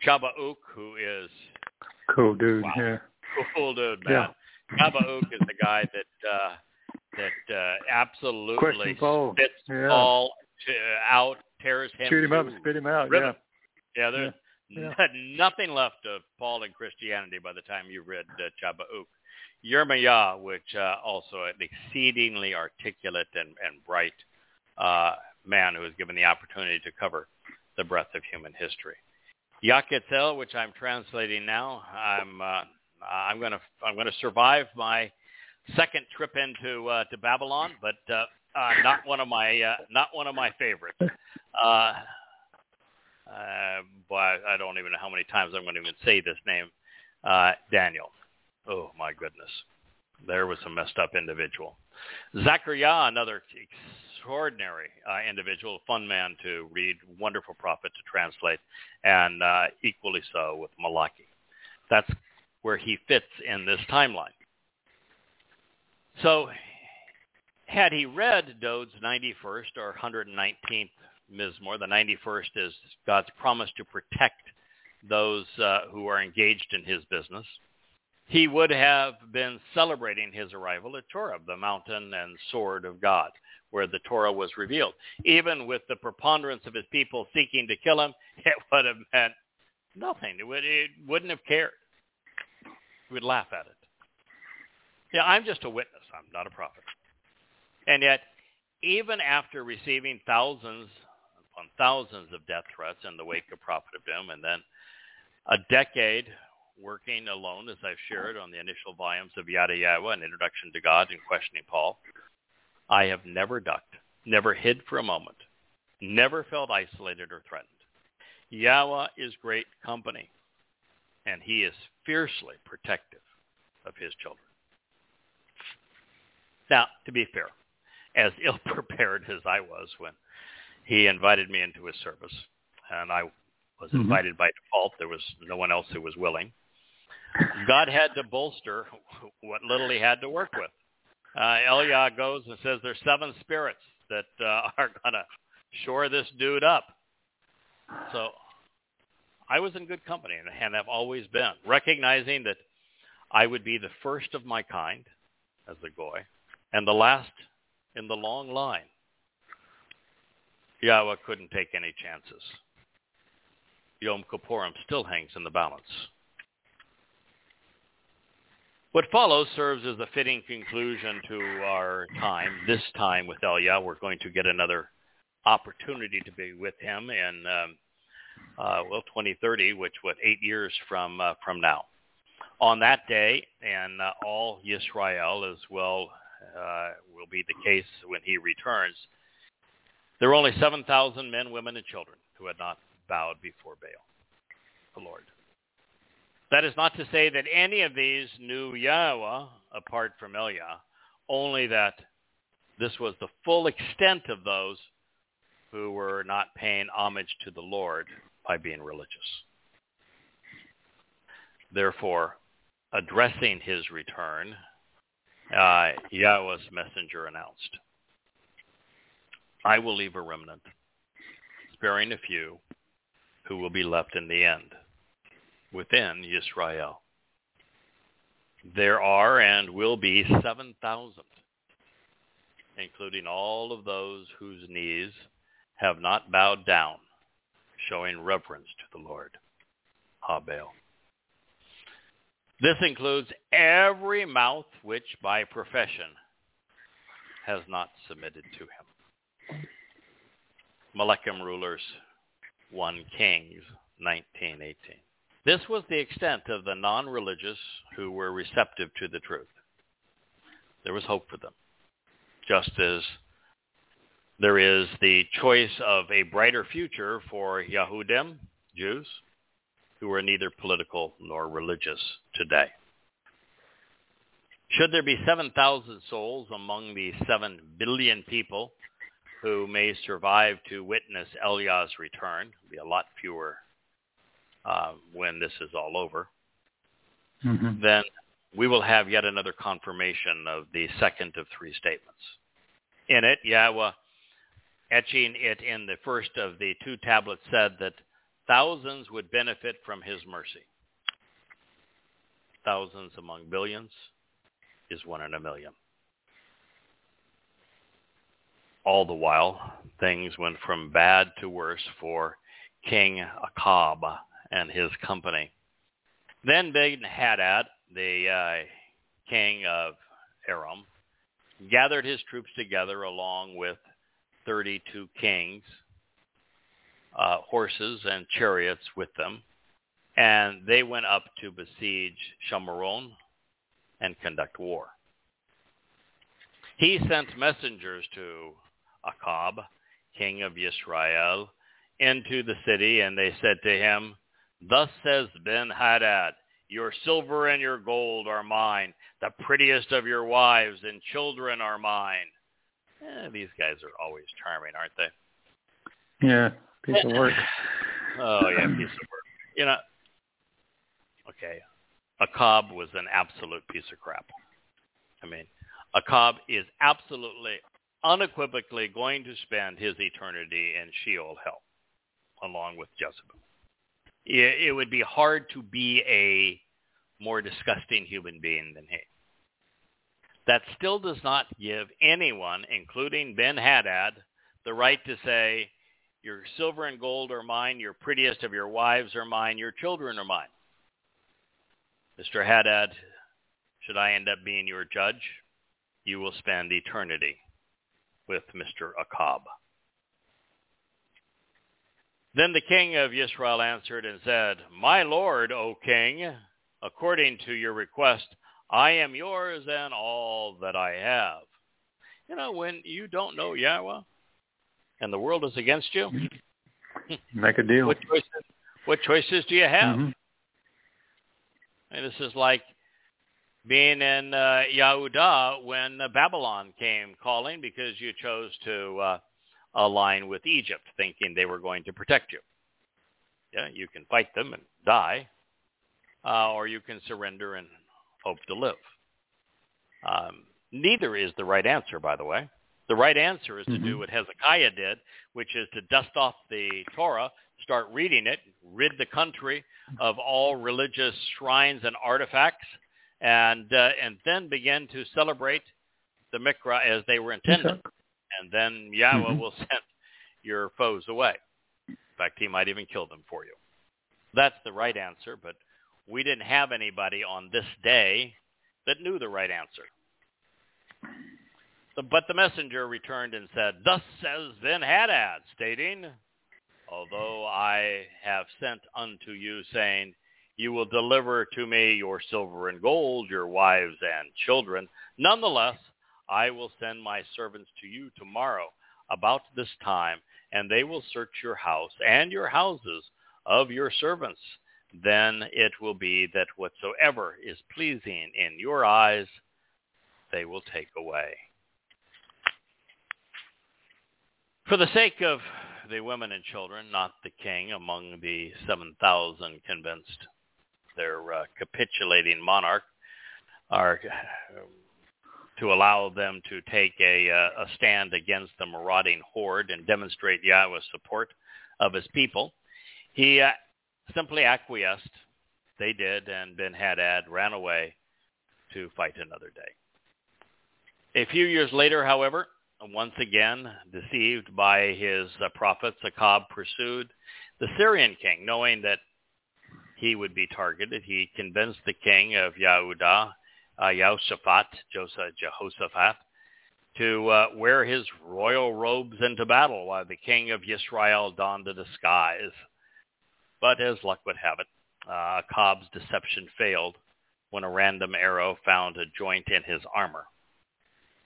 Shabauk, who is... Cool dude, wow. yeah. Cool dude, man. Yeah. Shabauk is the guy that uh, that uh, absolutely spits yeah. all to, out, tears him. Shoot him up, spit him out, ribbon. yeah. Yeah, there's yeah. n- nothing left of Paul and Christianity by the time you read uh, Shabauk. Yirmiyah, which uh, also an exceedingly articulate and, and bright uh, man who was given the opportunity to cover the breadth of human history. Yaketzel, which I'm translating now, I'm uh, I'm going to I'm going to survive my second trip into uh, to Babylon, but uh, uh, not one of my uh, not one of my favorites. Uh, uh, but I don't even know how many times I'm going to even say this name, uh, Daniel. Oh, my goodness. There was a messed up individual. Zechariah, another extraordinary uh, individual, fun man to read, wonderful prophet to translate, and uh, equally so with Malachi. That's where he fits in this timeline. So had he read Dod's ninety-first or one hundred nineteenth Mizmor, the ninety-first is God's promise to protect those uh, who are engaged in his business, he would have been celebrating his arrival at Horeb, the mountain and sword of God, where the Torah was revealed. Even with the preponderance of his people seeking to kill him, it would have meant nothing. It, would, it wouldn't have cared. He would laugh at it. Yeah, I'm just a witness. I'm not a prophet. And yet, even after receiving thousands upon thousands of death threats in the wake of Prophet of Doom, and then a decade working alone, as I've shared on the initial volumes of Yada Yahweh, An Introduction to God and Questioning Paul, I have never ducked, never hid for a moment, never felt isolated or threatened. Yahweh is great company, and he is fiercely protective of his children. Now, to be fair, as ill-prepared as I was when he invited me into his service, and I was invited mm-hmm. by default, there was no one else who was willing, God had to bolster what little he had to work with. Uh, Elia goes and says there's seven spirits that uh, are going to shore this dude up. So I was in good company and, and have always been, recognizing that I would be the first of my kind as a goy and the last in the long line. Yahweh couldn't take any chances. Yom Kippurim still hangs in the balance. What follows serves as a fitting conclusion to our time. This time with Elia, we're going to get another opportunity to be with him in, um, uh, well, twenty thirty, which what eight years from uh, from now. On that day, and uh, all Yisrael as well uh, will be the case when he returns. There were only seven thousand men, women, and children who had not bowed before Baal, the Lord. That is not to say that any of these knew Yahweh apart from Elia, only that this was the full extent of those who were not paying homage to the Lord by being religious. Therefore, addressing his return, uh, Yahweh's messenger announced, I will leave a remnant, sparing a few, who will be left in the end, within Yisrael. There are and will be seven thousand, including all of those whose knees have not bowed down, showing reverence to the Lord, Baal. This includes every mouth which by profession has not submitted to him. Melechim Rulers, First Kings, nineteen eighteen. This was the extent of the non-religious who were receptive to the truth. There was hope for them, just as there is the choice of a brighter future for Yehudim, Jews, who are neither political nor religious today. Should there be seven thousand souls among the seven billion people who may survive to witness Eliya's return, be a lot fewer uh, when this is all over, mm-hmm. then we will have yet another confirmation of the second of three statements. In it, Yahweh, etching it in the first of the two tablets, said that thousands would benefit from his mercy. Thousands among billions is one in a million. All the while, things went from bad to worse for King Achab and his company. Then Ben-Hadad, the uh, king of Aram, gathered his troops together along with thirty-two kings, uh, horses and chariots with them, and they went up to besiege Shamaron and conduct war. He sent messengers to Achab, king of Yisrael, into the city, and they said to him, "Thus says Ben-Hadad, your silver and your gold are mine. The prettiest of your wives and children are mine." Eh, these guys are always charming, aren't they? Yeah, piece of work. Oh, yeah, piece of work. You know, okay, Achab was an absolute piece of crap. I mean, Achab is absolutely, unequivocally going to spend his eternity in Sheol hell, along with Jezebel. It would be hard to be a more disgusting human being than he. That still does not give anyone, including Ben-Hadad, the right to say, your silver and gold are mine, your prettiest of your wives are mine, your children are mine. Mister Hadad, should I end up being your judge, you will spend eternity with Mister Achab. Then the king of Yisrael answered and said, "My lord, O king, according to your request, I am yours and all that I have." You know, when you don't know Yahweh and the world is against you, make a deal. What choices, what choices do you have? Mm-hmm. And this is like being in uh, Yehuda when uh, Babylon came calling because you chose to uh, align with Egypt, thinking they were going to protect you. Yeah, you can fight them and die, uh, or you can surrender and hope to live. Um, neither is the right answer, by the way. The right answer is to do what Hezekiah did, which is to dust off the Torah, start reading it, rid the country of all religious shrines and artifacts, and uh, and then begin to celebrate the Mikra as they were intended. And then Yahweh mm-hmm. will send your foes away. In fact, he might even kill them for you. That's the right answer, but we didn't have anybody on this day that knew the right answer. But the messenger returned and said, "Thus says Ben-Hadad, stating, although I have sent unto you, saying, you will deliver to me your silver and gold, your wives and children, nonetheless, I will send my servants to you tomorrow about this time, and they will search your house and your houses of your servants. Then it will be that whatsoever is pleasing in your eyes, they will take away." For the sake of the women and children, not the king, among the seven thousand convinced their uh, capitulating monarch are... Uh, to allow them to take a, uh, a stand against the marauding horde and demonstrate Yahweh's support of his people, he uh, simply acquiesced. They did, and Ben-Hadad ran away to fight another day. A few years later, however, once again, deceived by his uh, prophets, Achab pursued the Syrian king, knowing that he would be targeted. He convinced the king of Yehudah, Uh, Jehoshaphat, Jehoshaphat, to uh, wear his royal robes into battle while the king of Yisrael donned a disguise. But as luck would have it, uh, Achab's deception failed when a random arrow found a joint in his armor.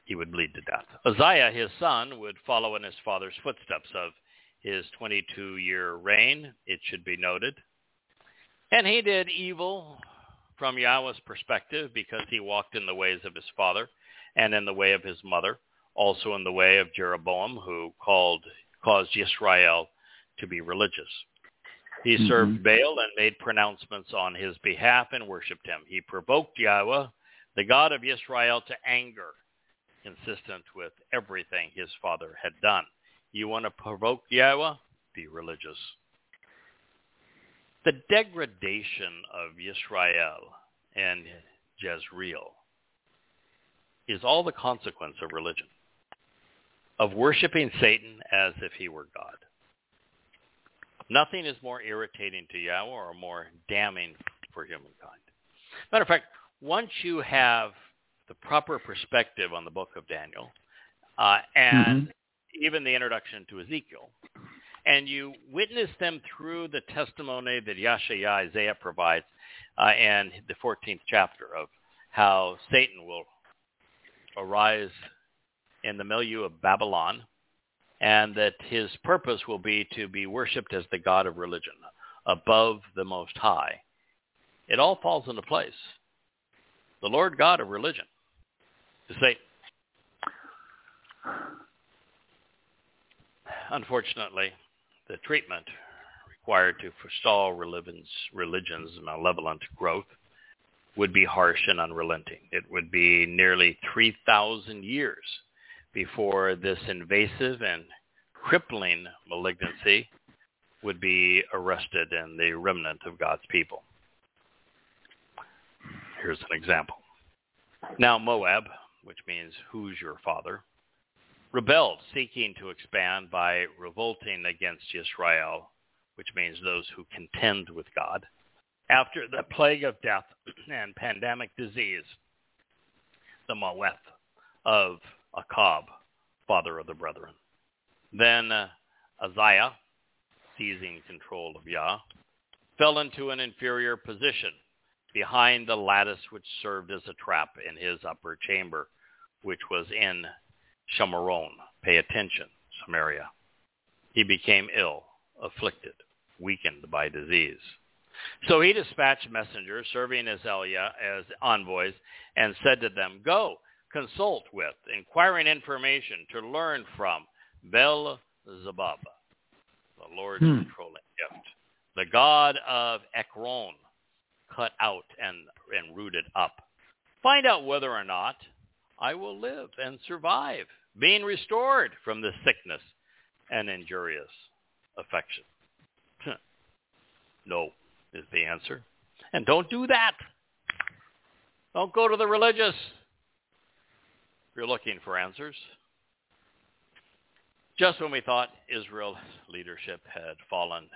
He would bleed to death. Uzziah, his son, would follow in his father's footsteps of his twenty-two-year reign, it should be noted. And he did evil from Yahweh's perspective because he walked in the ways of his father and in the way of his mother, also in the way of Jeroboam, who called, caused Yisrael to be religious. He mm-hmm. served Baal and made pronouncements on his behalf and worshipped him. He provoked Yahweh, the God of Yisrael, to anger, consistent with everything his father had done. You want to provoke Yahweh? Be religious. The degradation of Yisrael and Jezreel is all the consequence of religion, of worshiping Satan as if he were God. Nothing is more irritating to Yahweh or more damning for humankind. Matter of fact, once you have the proper perspective on the book of Daniel uh, and mm-hmm. even the introduction to Ezekiel, and you witness them through the testimony that Yashaya Isaiah provides uh, in the fourteenth chapter of how Satan will arise in the milieu of Babylon, and that his purpose will be to be worshipped as the God of religion, above the Most High. It all falls into place. The Lord God of religion is Satan. Unfortunately, the treatment required to forestall religion's, religion's malevolent growth would be harsh and unrelenting. It would be nearly three thousand years before this invasive and crippling malignancy would be arrested in the remnant of God's people. Here's an example. Now Moab, which means who's your father, rebelled, seeking to expand by revolting against Yisrael, which means those who contend with God, after the plague of death and pandemic disease, the Moab of Achab, father of the brethren. Then uh, Uzziah, seizing control of Yah, fell into an inferior position behind the lattice which served as a trap in his upper chamber, which was in Shamaron. Pay attention, Samaria. He became ill, afflicted, weakened by disease. So he dispatched messengers serving as Elia as envoys and said to them, "Go, consult with, inquiring information to learn from Beelzebub, the Lord's hmm. controlling gift, the God of Ekron, cut out and, and rooted up. Find out whether or not I will live and survive, being restored from this sickness and injurious affection." No is the answer. And don't do that. Don't go to the religious. If you're looking for answers. Just when we thought Israel's leadership had fallen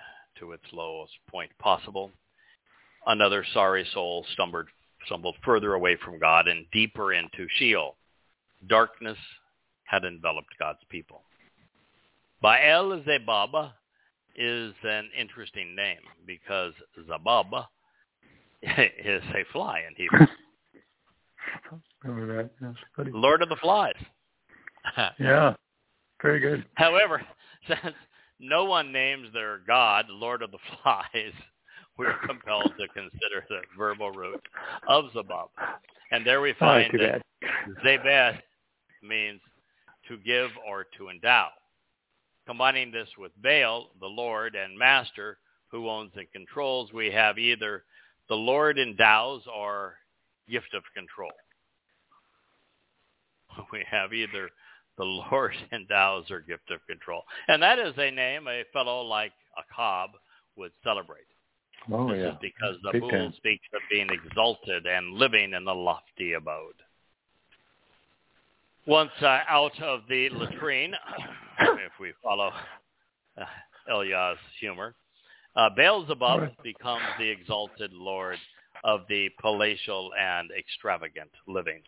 to its lowest point possible, another sorry soul stumbled, stumbled further away from God and deeper into Sheol. Darkness had enveloped God's people. Baal-zebub is an interesting name because Zabab is a fly in Hebrew. Remember that. Pretty... Lord of the Flies. Yeah, very good. However, since no one names their God Lord of the Flies, we're compelled to consider the verbal root of Zabab. And there we find oh, that Zebed means to give or to endow. Combining this with Baal, the Lord and Master, who owns and controls, we have either the Lord endows or gift of control. We have either the Lord endows or gift of control. And that is a name a fellow like Achab would celebrate. Oh, this yeah. is because the bull speaks of being exalted and living in the lofty abode. Once uh, out of the latrine, if we follow uh, Eliya's humor, uh, Beelzebub becomes the exalted lord of the palatial and extravagant living.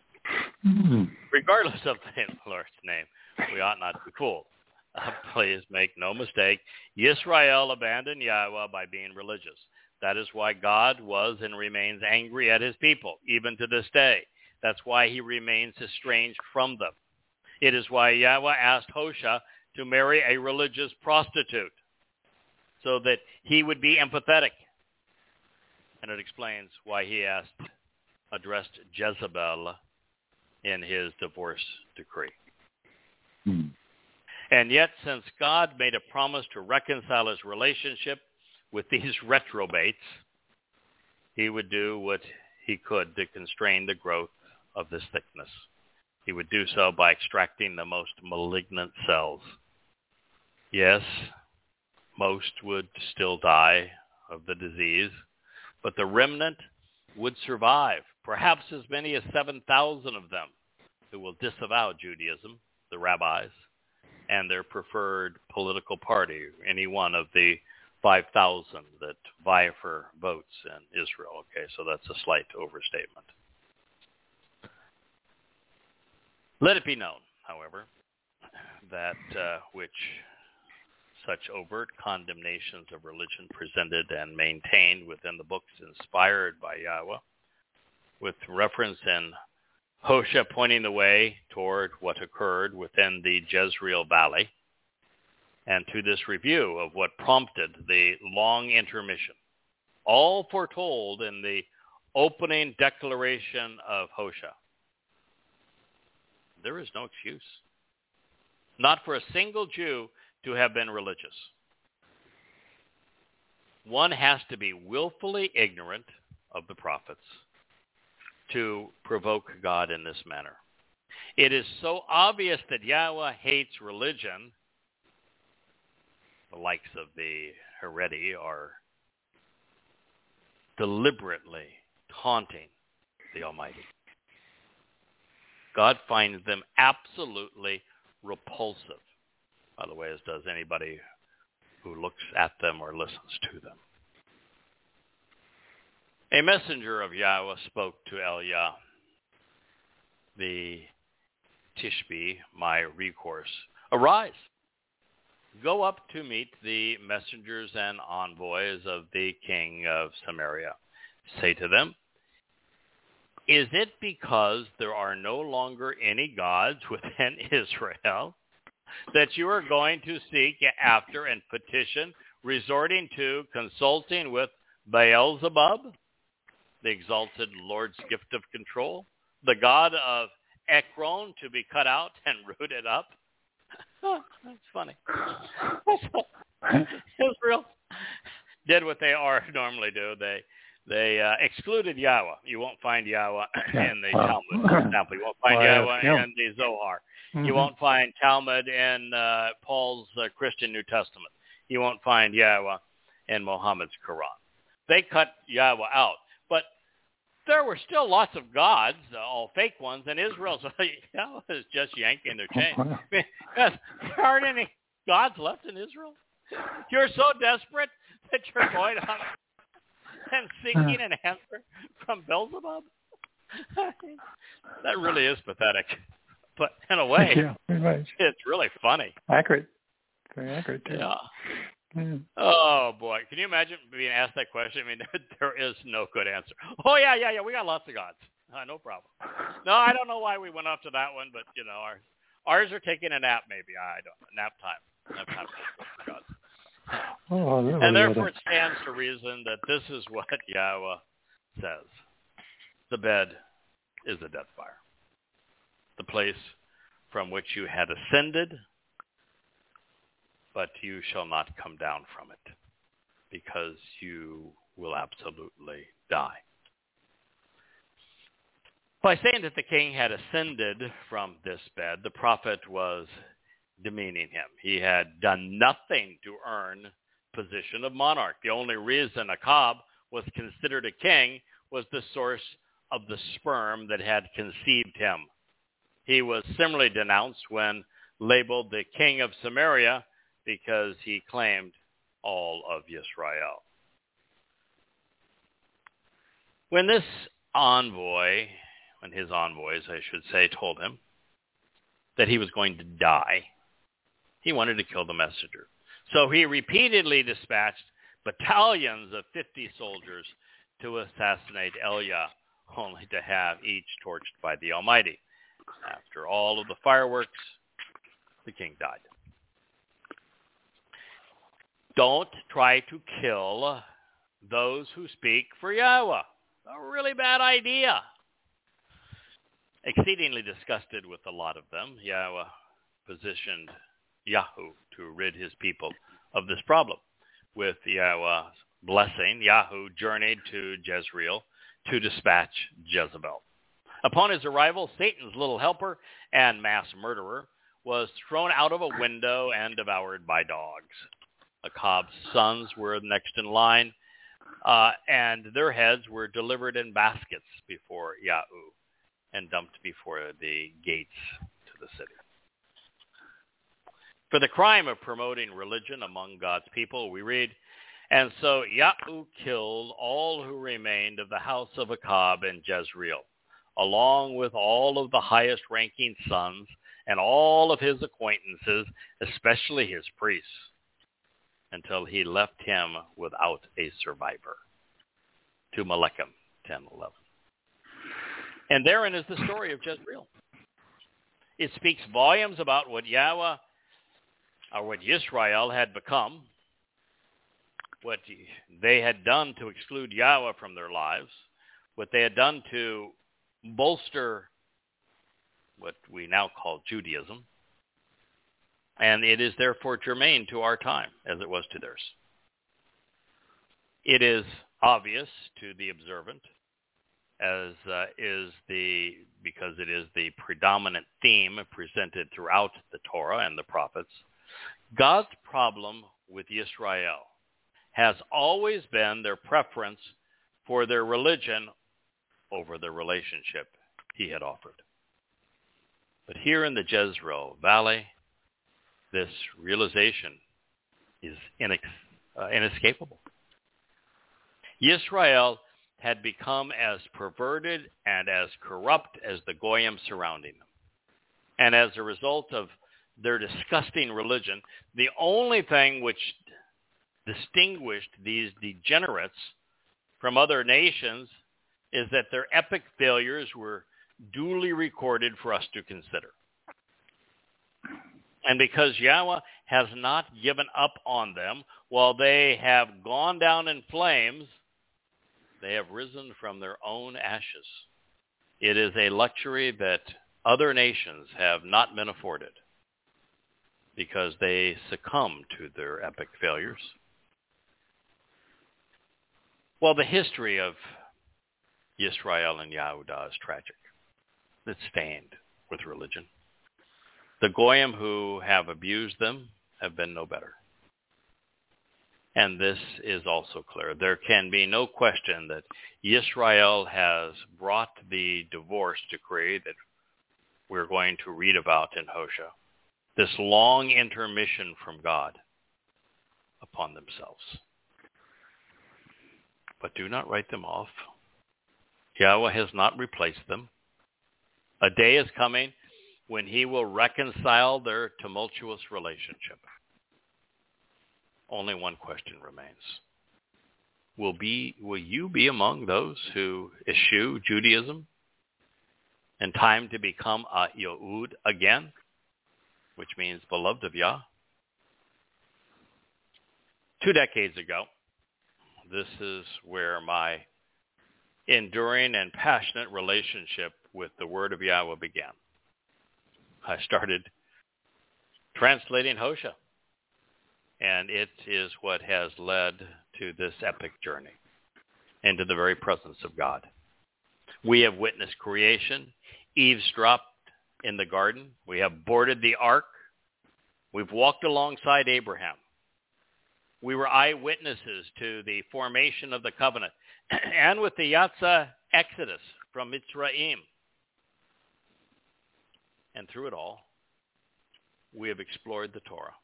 Mm. Regardless of the Lord's name, we ought not be fooled. Uh, please make no mistake. Yisrael abandoned Yahweh by being religious. That is why God was and remains angry at his people, even to this day. That's why he remains estranged from them. It is why Yahweh asked Hosea to marry a religious prostitute so that he would be empathetic. And it explains why he asked, addressed Jezebel in his divorce decree. Hmm. And yet, since God made a promise to reconcile his relationship with these reprobates, he would do what he could to constrain the growth of this thickness. He would do so by extracting the most malignant cells. Yes, most would still die of the disease, but the remnant would survive, perhaps as many as seven thousand of them, who will disavow Judaism, the rabbis, and their preferred political party, any one of the five thousand that vie for votes in Israel. Okay, so that's a slight overstatement. Let it be known, however, that uh, which such overt condemnations of religion presented and maintained within the books inspired by Yahweh, with reference in Hosea pointing the way toward what occurred within the Jezreel Valley, and to this review of what prompted the long intermission, all foretold in the opening declaration of Hosea. There is no excuse, not for a single Jew to have been religious. One has to be willfully ignorant of the prophets to provoke God in this manner. It is so obvious that Yahweh hates religion. The likes of the Haredi are deliberately taunting the Almighty. God finds them absolutely repulsive, by the way, as does anybody who looks at them or listens to them. A messenger of Yahweh spoke to Elijah the Tishbi, my recourse. Arise, go up to meet the messengers and envoys of the king of Samaria. Say to them, is it because there are no longer any gods within Israel that you are going to seek after and petition, resorting to consulting with Beelzebub, the exalted Lord's gift of control, the god of Ekron, to be cut out and rooted up? Oh, that's funny. Israel did what they are normally do. They they uh, excluded Yahweh. You won't find Yahweh in the Talmud, for example. You won't find Yahweh in the Zohar. Mm-hmm. You won't find Talmud in uh, Paul's uh, Christian New Testament. You won't find Yahweh in Muhammad's Quran. They cut Yahweh out. But there were still lots of gods, uh, all fake ones, in Israel. So Yahweh is just yanking their chains. I mean, there aren't any gods left in Israel. You're so desperate that you're going on and seeking an answer from Beelzebub? That really is pathetic. But in a way, yeah, it's really funny. Accurate. Very accurate, too. Yeah. Yeah. Oh, boy. Can you imagine being asked that question? I mean, there, there is no good answer. Oh, yeah, yeah, yeah. We got lots of gods. Uh, no problem. No, I don't know why we went off to that one, but, you know, ours, ours are taking a nap maybe. I don't know. Nap time. Nap time. Gods. Oh, really, and therefore really. It stands to reason that this is what Yahweh says. The bed is a death fire. The place from which you had ascended, but you shall not come down from it, because you will absolutely die. By saying that the king had ascended from this bed, the prophet was demeaning him. He had done nothing to earn position of monarch. The only reason Achab was considered a king was the source of the sperm that had conceived him. He was similarly denounced when labeled the king of Samaria, because he claimed all of Yisrael. When this envoy when his envoys, I should say, told him that he was going to die, he wanted to kill the messenger. So he repeatedly dispatched battalions of fifty soldiers to assassinate Elijah, only to have each torched by the Almighty. After all of the fireworks, the king died. Don't try to kill those who speak for Yahweh. A really bad idea. Exceedingly disgusted with a lot of them, Yahweh positioned Yahu to rid his people of this problem. With Yahweh's blessing, Yahu journeyed to Jezreel to dispatch Jezebel. Upon his arrival, Satan's little helper and mass murderer was thrown out of a window and devoured by dogs. Achab's sons were next in line, uh, and their heads were delivered in baskets before Yahu and dumped before the gates to the city. For the crime of promoting religion among God's people, we read, "And so Yahu killed all who remained of the house of Achab in Jezreel, along with all of the highest-ranking sons and all of his acquaintances, especially his priests, until he left him without a survivor." To Melechim ten eleven. And therein is the story of Jezreel. It speaks volumes about what Yahweh, or what Yisrael had become, what they had done to exclude Yahweh from their lives, what they had done to bolster what we now call Judaism, and it is therefore germane to our time as it was to theirs. It is obvious to the observant, as uh, is the because it is the predominant theme presented throughout the Torah and the prophets. God's problem with Yisrael has always been their preference for their religion over the relationship he had offered. But here in the Jezreel Valley, this realization is inex- uh, inescapable. Yisrael had become as perverted and as corrupt as the Goyim surrounding them. And as a result of their disgusting religion, the only thing which distinguished these degenerates from other nations is that their epic failures were duly recorded for us to consider. And because Yahweh has not given up on them, while they have gone down in flames, they have risen from their own ashes. It is a luxury that other nations have not been afforded because they succumb to their epic failures. Well, the history of Yisrael and Yehuda is tragic. It's stained with religion. The Goyim who have abused them have been no better. And this is also clear. There can be no question that Yisrael has brought the divorce decree that we're going to read about in Hosea, this long intermission from God, upon themselves. But do not write them off. Yahweh has not replaced them. A day is coming when he will reconcile their tumultuous relationship. Only one question remains. Will be, will you be among those who eschew Judaism in time to become a Yehud again, which means beloved of Yah? Two decades ago, this is where my enduring and passionate relationship with the Word of Yahweh began. I started translating Hosea, and it is what has led to this epic journey into the very presence of God. We have witnessed creation, eavesdropped in the garden. We have boarded the ark. We've walked alongside Abraham. We were eyewitnesses to the formation of the covenant and with the Yatza exodus from Mitzrayim. And through it all, we have explored the Torah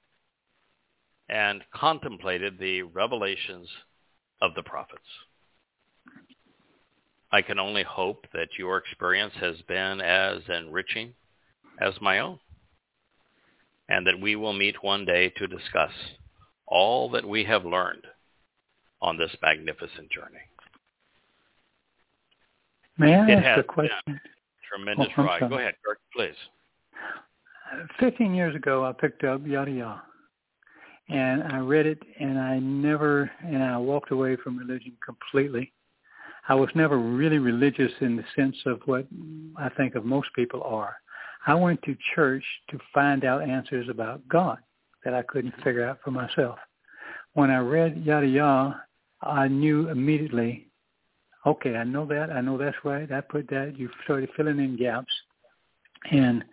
and contemplated the revelations of the prophets. I can only hope that your experience has been as enriching as my own, and that we will meet one day to discuss all that we have learned on this magnificent journey. May I ask a question? Tremendous oh, ride. Go ahead, Kirk, please. Fifteen years ago, I picked up Yada Yada, and I read it, and I never, and I walked away from religion completely. I was never really religious in the sense of what I think of most people are. I went to church to find out answers about God that I couldn't figure out for myself. When I read Yada Yada, I knew immediately, okay, I know that, I know that's right, I put that, you started filling in gaps. And,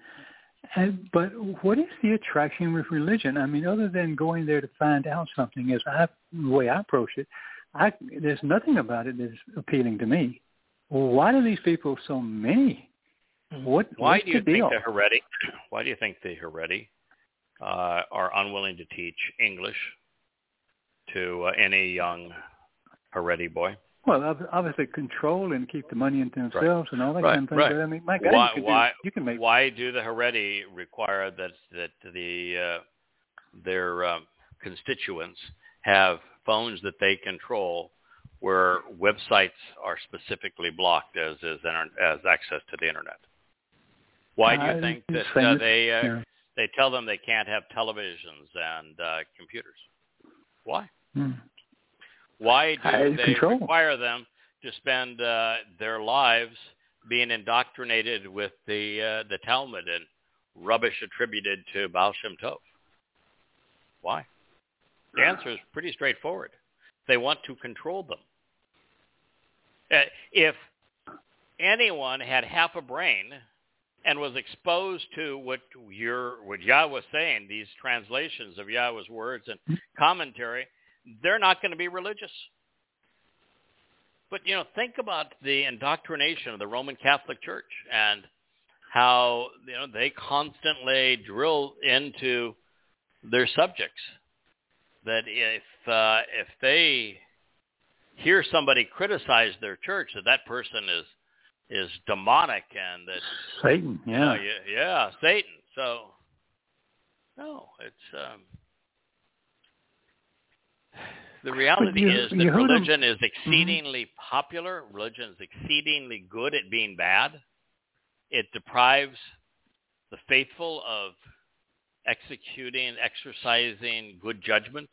and but what is the attraction with religion? I mean, other than going there to find out something, as I, the way I approach it, I, there's nothing about it that's appealing to me. Well, why do these people so many? What, why do you the think the Haredi? Why do you think the Haredi uh, are unwilling to teach English to uh, any young Haredi boy? Well, obviously control and keep the money into themselves, right, and all that right, kind of thing. Right. I mean, my God, why, you, why, do, you can make. Why do the Haredi require that that the uh, their um, constituents have phones that they control, where websites are specifically blocked as is inter- as access to the internet? Why do you I think that uh, they uh, yeah. they tell them they can't have televisions and uh, computers? Why? Hmm. Why do I they control. require them to spend uh, their lives being indoctrinated with the uh, the Talmud and rubbish attributed to Baal Shem Tov? Why? The answer is pretty straightforward. They want to control them. Uh, if anyone had half a brain and was exposed to what your what Yah was saying, these translations of Yah's words and commentary, they're not going to be religious. But, you know, think about the indoctrination of the Roman Catholic Church and how, you know, they constantly drill into their subjects that if uh, if they hear somebody criticize their church, that that person is is demonic and that Satan, yeah, you know, yeah, Satan. So no, it's um, the reality you, is that religion is exceedingly mm-hmm. popular. Religion is exceedingly good at being bad. It deprives the faithful of executing, exercising good judgment.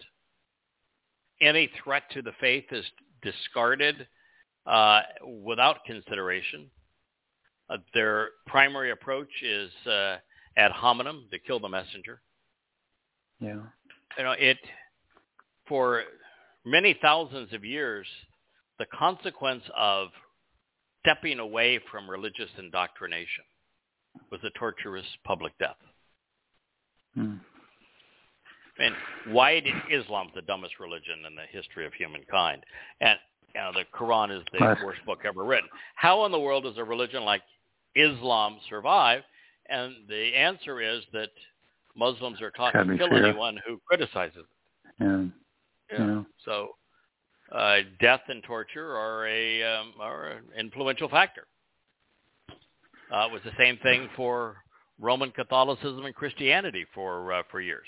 Any threat to the faith is discarded uh, without consideration. Uh, their primary approach is uh, ad hominem, to kill the messenger. Yeah, you know it. For many thousands of years, the consequence of stepping away from religious indoctrination was a torturous public death. Mm. And why did Islam the dumbest religion in the history of humankind? And you know, the Quran is the right. worst book ever written. How in the world does a religion like Islam survive? And the answer is that Muslims are taught That'd to kill sure. anyone who criticizes it. Yeah. Yeah. Yeah. So uh, death and torture are a um, are an influential factor. Uh, it was the same thing for Roman Catholicism and Christianity for uh, for years.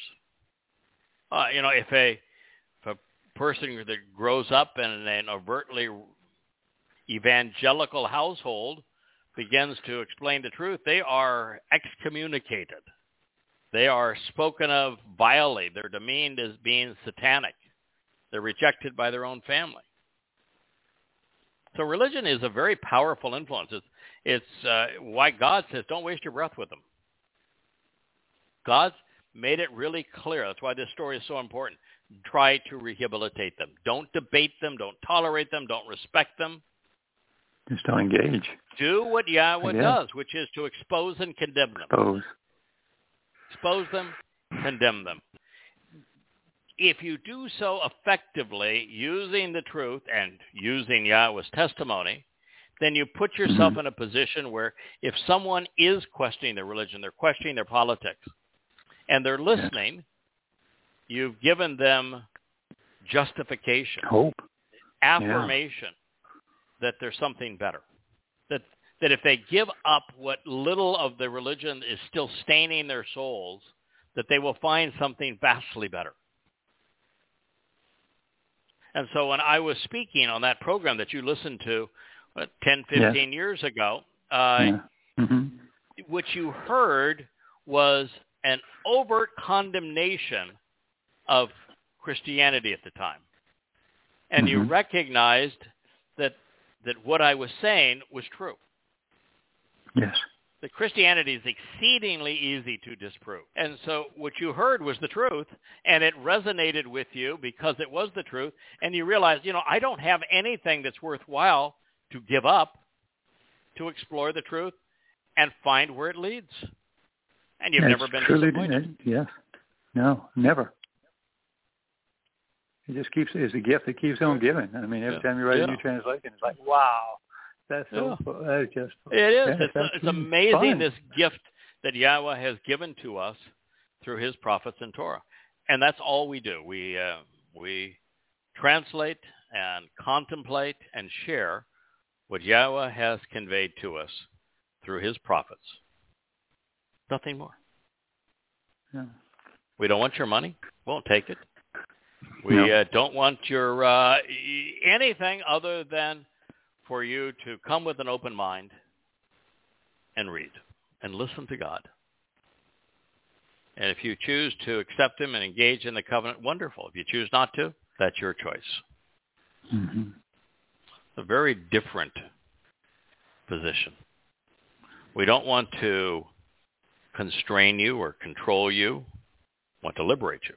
Uh, you know, if a if a person that grows up in an overtly evangelical household begins to explain the truth, they are excommunicated. They are spoken of vilely. They're demeaned as being satanic. They're rejected by their own family. So religion is a very powerful influence. It's, it's uh, why God says, don't waste your breath with them. God's made it really clear. That's why this story is so important. Try to rehabilitate them. Don't debate them. Don't tolerate them. Don't respect them. Just don't engage. Do what Yahweh does, which is to expose and condemn them. Expose. Expose them, condemn them. If you do so effectively using the truth and using Yahweh's testimony, then you put yourself mm-hmm. in a position where if someone is questioning their religion, they're questioning their politics, and they're listening, yes. you've given them justification, hope, affirmation yeah. that there's something better. that that if they give up what little of the religion is still staining their souls, that they will find something vastly better. And so when I was speaking on that program that you listened to what, ten, fifteen yeah. years ago, uh, yeah. mm-hmm. what you heard was an overt condemnation of Christianity at the time. And mm-hmm. you recognized that that what I was saying was true. Yes. That Christianity is exceedingly easy to disprove. And so what you heard was the truth, and it resonated with you because it was the truth, and you realized, you know, I don't have anything that's worthwhile to give up, to explore the truth, and find where it leads. And you've that's never been disappointed. Yes. No, never. It just keeps, it's a gift that keeps on giving. I mean, every yeah. time you write yeah. a new translation, it's like, wow. That's yeah. so, that's just, it is. That's it's, it's amazing fun. This gift that Yahweh has given to us through his prophets and Torah. And that's all we do. We uh, we translate and contemplate and share what Yahweh has conveyed to us through his prophets. Nothing more. Yeah. We don't want your money. Won't take it. We no. uh, don't want your uh, anything other than for you to come with an open mind and read and listen to God. And if you choose to accept him and engage in the covenant, wonderful. If you choose not to, that's your choice. Mm-hmm. It's a very different position. We don't want to constrain you or control you. We want to liberate you.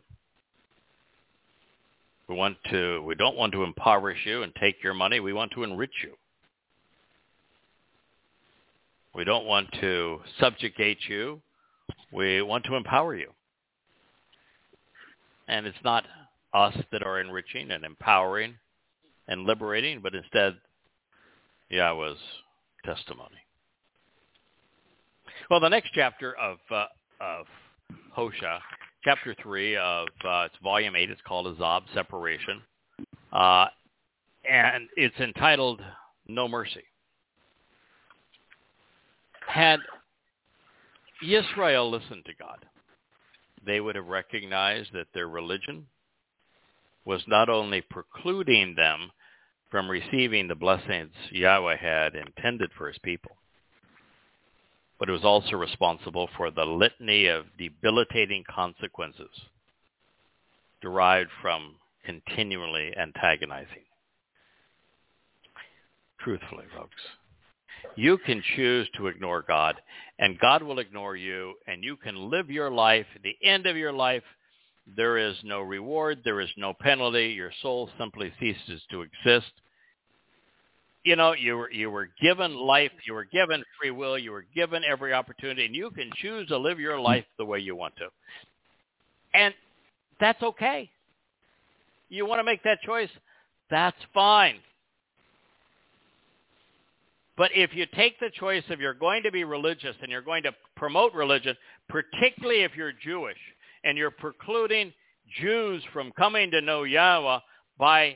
We want to. We don't want to impoverish you and take your money. We want to enrich you. We don't want to subjugate you. We want to empower you. And it's not us that are enriching and empowering and liberating, but instead, Yahweh's testimony. Well, the next chapter of uh, of Hosea. Chapter three of uh, it's volume eight. It's called Azab, Separation, uh, and it's entitled No Mercy. Had Yisrael listened to God, they would have recognized that their religion was not only precluding them from receiving the blessings Yahweh had intended for his people, but it was also responsible for the litany of debilitating consequences derived from continually antagonizing. Truthfully, folks, you can choose to ignore God, and God will ignore you, and you can live your life. At the end of your life, there is no reward. There is no penalty. Your soul simply ceases to exist. You know, you were, you were given life, you were given free will, you were given every opportunity, and you can choose to live your life the way you want to. And that's okay. You want to make that choice? That's fine. But if you take the choice of you're going to be religious and you're going to promote religion, particularly if you're Jewish, and you're precluding Jews from coming to know Yahweh by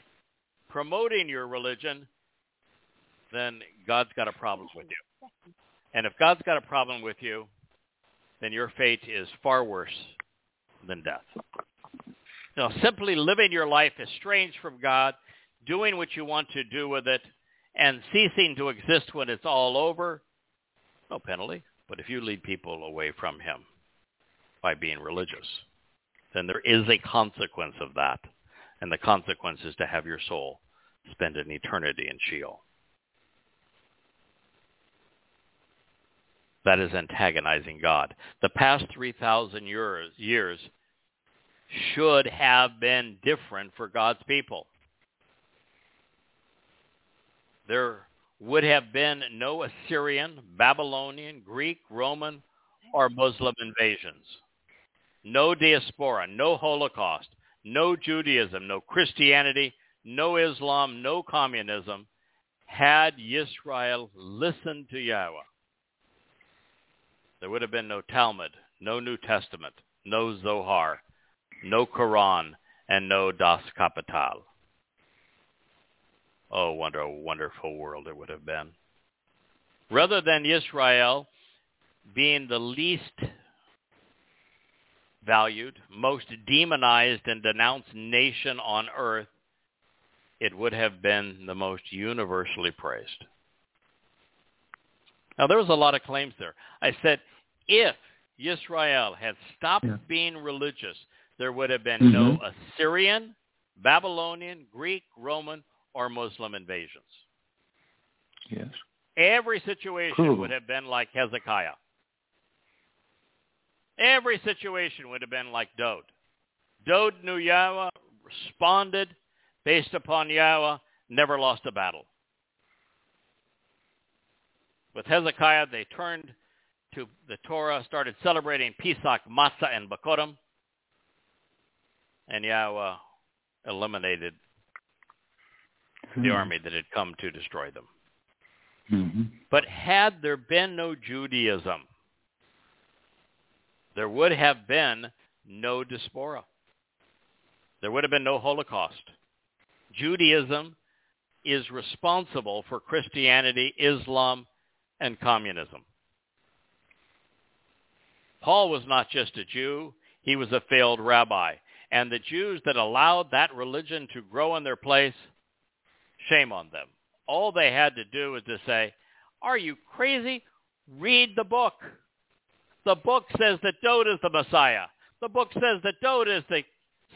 promoting your religion, then God's got a problem with you. And if God's got a problem with you, then your fate is far worse than death. Now, simply living your life estranged from God, doing what you want to do with it, and ceasing to exist when it's all over, no penalty. But if you lead people away from him by being religious, then there is a consequence of that. And the consequence is to have your soul spend an eternity in Sheol. That is antagonizing God. The past three thousand years, years should have been different for God's people. There would have been no Assyrian, Babylonian, Greek, Roman, or Muslim invasions. No diaspora, no Holocaust, no Judaism, no Christianity, no Islam, no communism, had Yisrael listened to Yahweh. There would have been no Talmud, no New Testament, no Zohar, no Quran, and no Das Kapital. Oh, what a wonderful world it would have been. rather than Israel being the least valued, most demonized and denounced nation on earth, it would have been the most universally praised. Now, there was a lot of claims there. I said, if Yisrael had stopped yeah. being religious, there would have been mm-hmm. no Assyrian, Babylonian, Greek, Roman, or Muslim invasions. Yes. Every situation Cruel. would have been like Hezekiah. Every situation would have been like Dod. Dod knew Yahweh, responded based upon Yahweh, never lost a battle. With Hezekiah, they turned to the Torah, started celebrating Pesach, Matzah, and Bikurim, and Yahweh eliminated mm-hmm. the army that had come to destroy them. Mm-hmm. But had there been no Judaism, there would have been no diaspora. There would have been no Holocaust. Judaism is responsible for Christianity, Islam, and communism. Paul was not just a Jew. He was a failed rabbi. And the Jews that allowed that religion to grow in their place, shame on them. All they had to do was to say, are you crazy? Read the book. The book says that Dod is the Messiah. The book says that Dod is the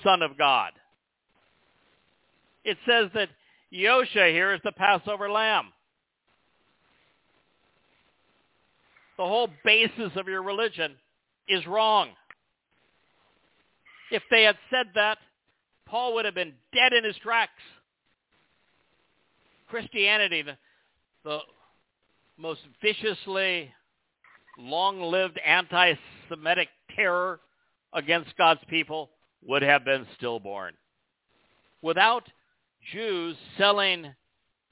Son of God. It says that Yosha here is the Passover lamb. The whole basis of your religion is wrong. If they had said that, Paul would have been dead in his tracks. Christianity, the, the most viciously long-lived anti-Semitic terror against God's people, would have been stillborn. Without Jews selling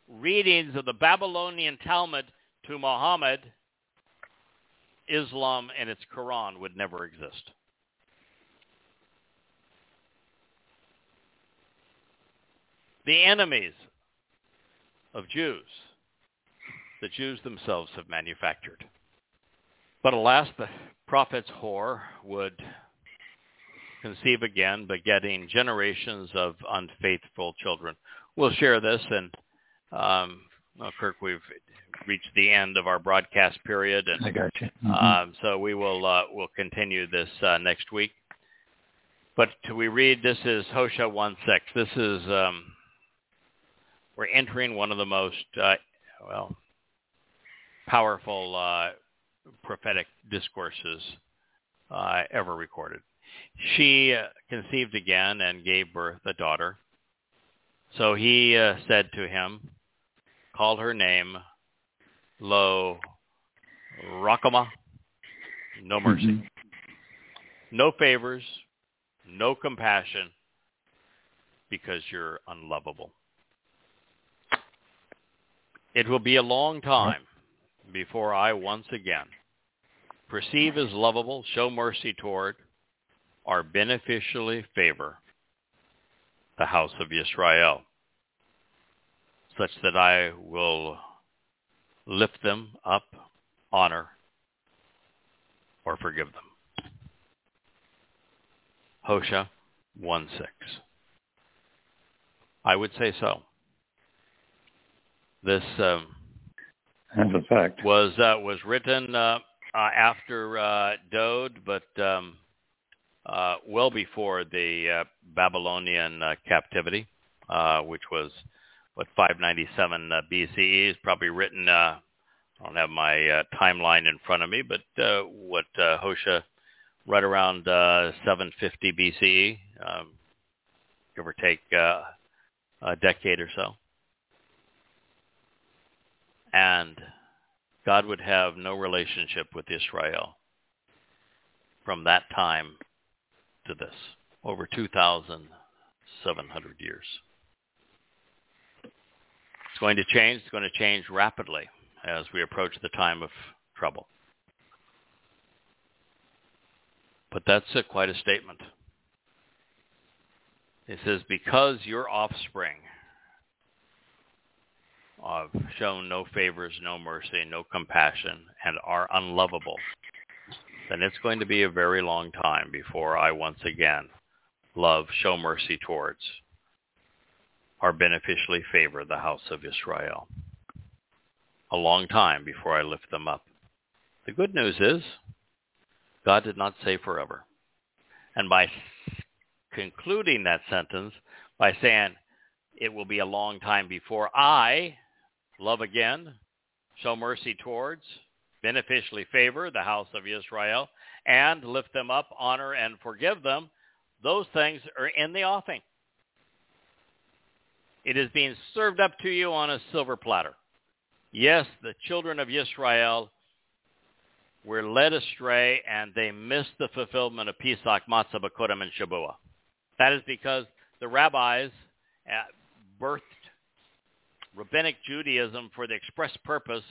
readings of the Babylonian Talmud to Muhammad, Islam and its Quran would never exist. The enemies of Jews, the Jews themselves have manufactured. But alas, the prophet's whore would conceive again, begetting generations of unfaithful children. We'll share this, and um, well, Kirk, we've reached the end of our broadcast period, and I got you. Mm-hmm. um, so we will uh, we'll continue this uh, next week. But we read, this is Hosea one six. This is um, we're entering one of the most uh, well powerful uh, prophetic discourses uh, ever recorded. She uh, conceived again and gave birth a daughter. So he uh, said to him, call her name Lo Rachama, no mercy, mm-hmm. no favors, no compassion, because you're unlovable. It will be a long time before I once again perceive as lovable, show mercy toward, or beneficially favor the house of Israel, such that I will lift them up, honor, or forgive them. Hosea one six. I would say so. This um, That's a fact. was uh, was written uh, uh, after uh, Dod, but um, uh, well before the uh, Babylonian uh, captivity, uh, which was what, five ninety-seven uh, B C E, is probably written, uh, I don't have my uh, timeline in front of me, but uh, what uh, Hosea, right around uh, seven fifty B C E, um, give or take uh, a decade or so. And God would have no relationship with Israel from that time to this, over two thousand seven hundred years. It's going to change. It's going to change rapidly as we approach the time of trouble. But that's a, quite a statement. It says, because your offspring uh, have shown no favors, no mercy, no compassion, and are unlovable, then it's going to be a very long time before I once again love, show mercy towards, or beneficially favor the house of Israel. A long time before I lift them up. The good news is, God did not say forever. And by concluding that sentence, by saying, it will be a long time before I love again, show mercy towards, beneficially favor the house of Israel, and lift them up, honor, and forgive them, those things are in the offing. It is being served up to you on a silver platter. Yes, the children of Israel were led astray, and they missed the fulfillment of Pesach, Matzah, Bikurim, and Shabuah. That is because the rabbis birthed rabbinic Judaism for the express purpose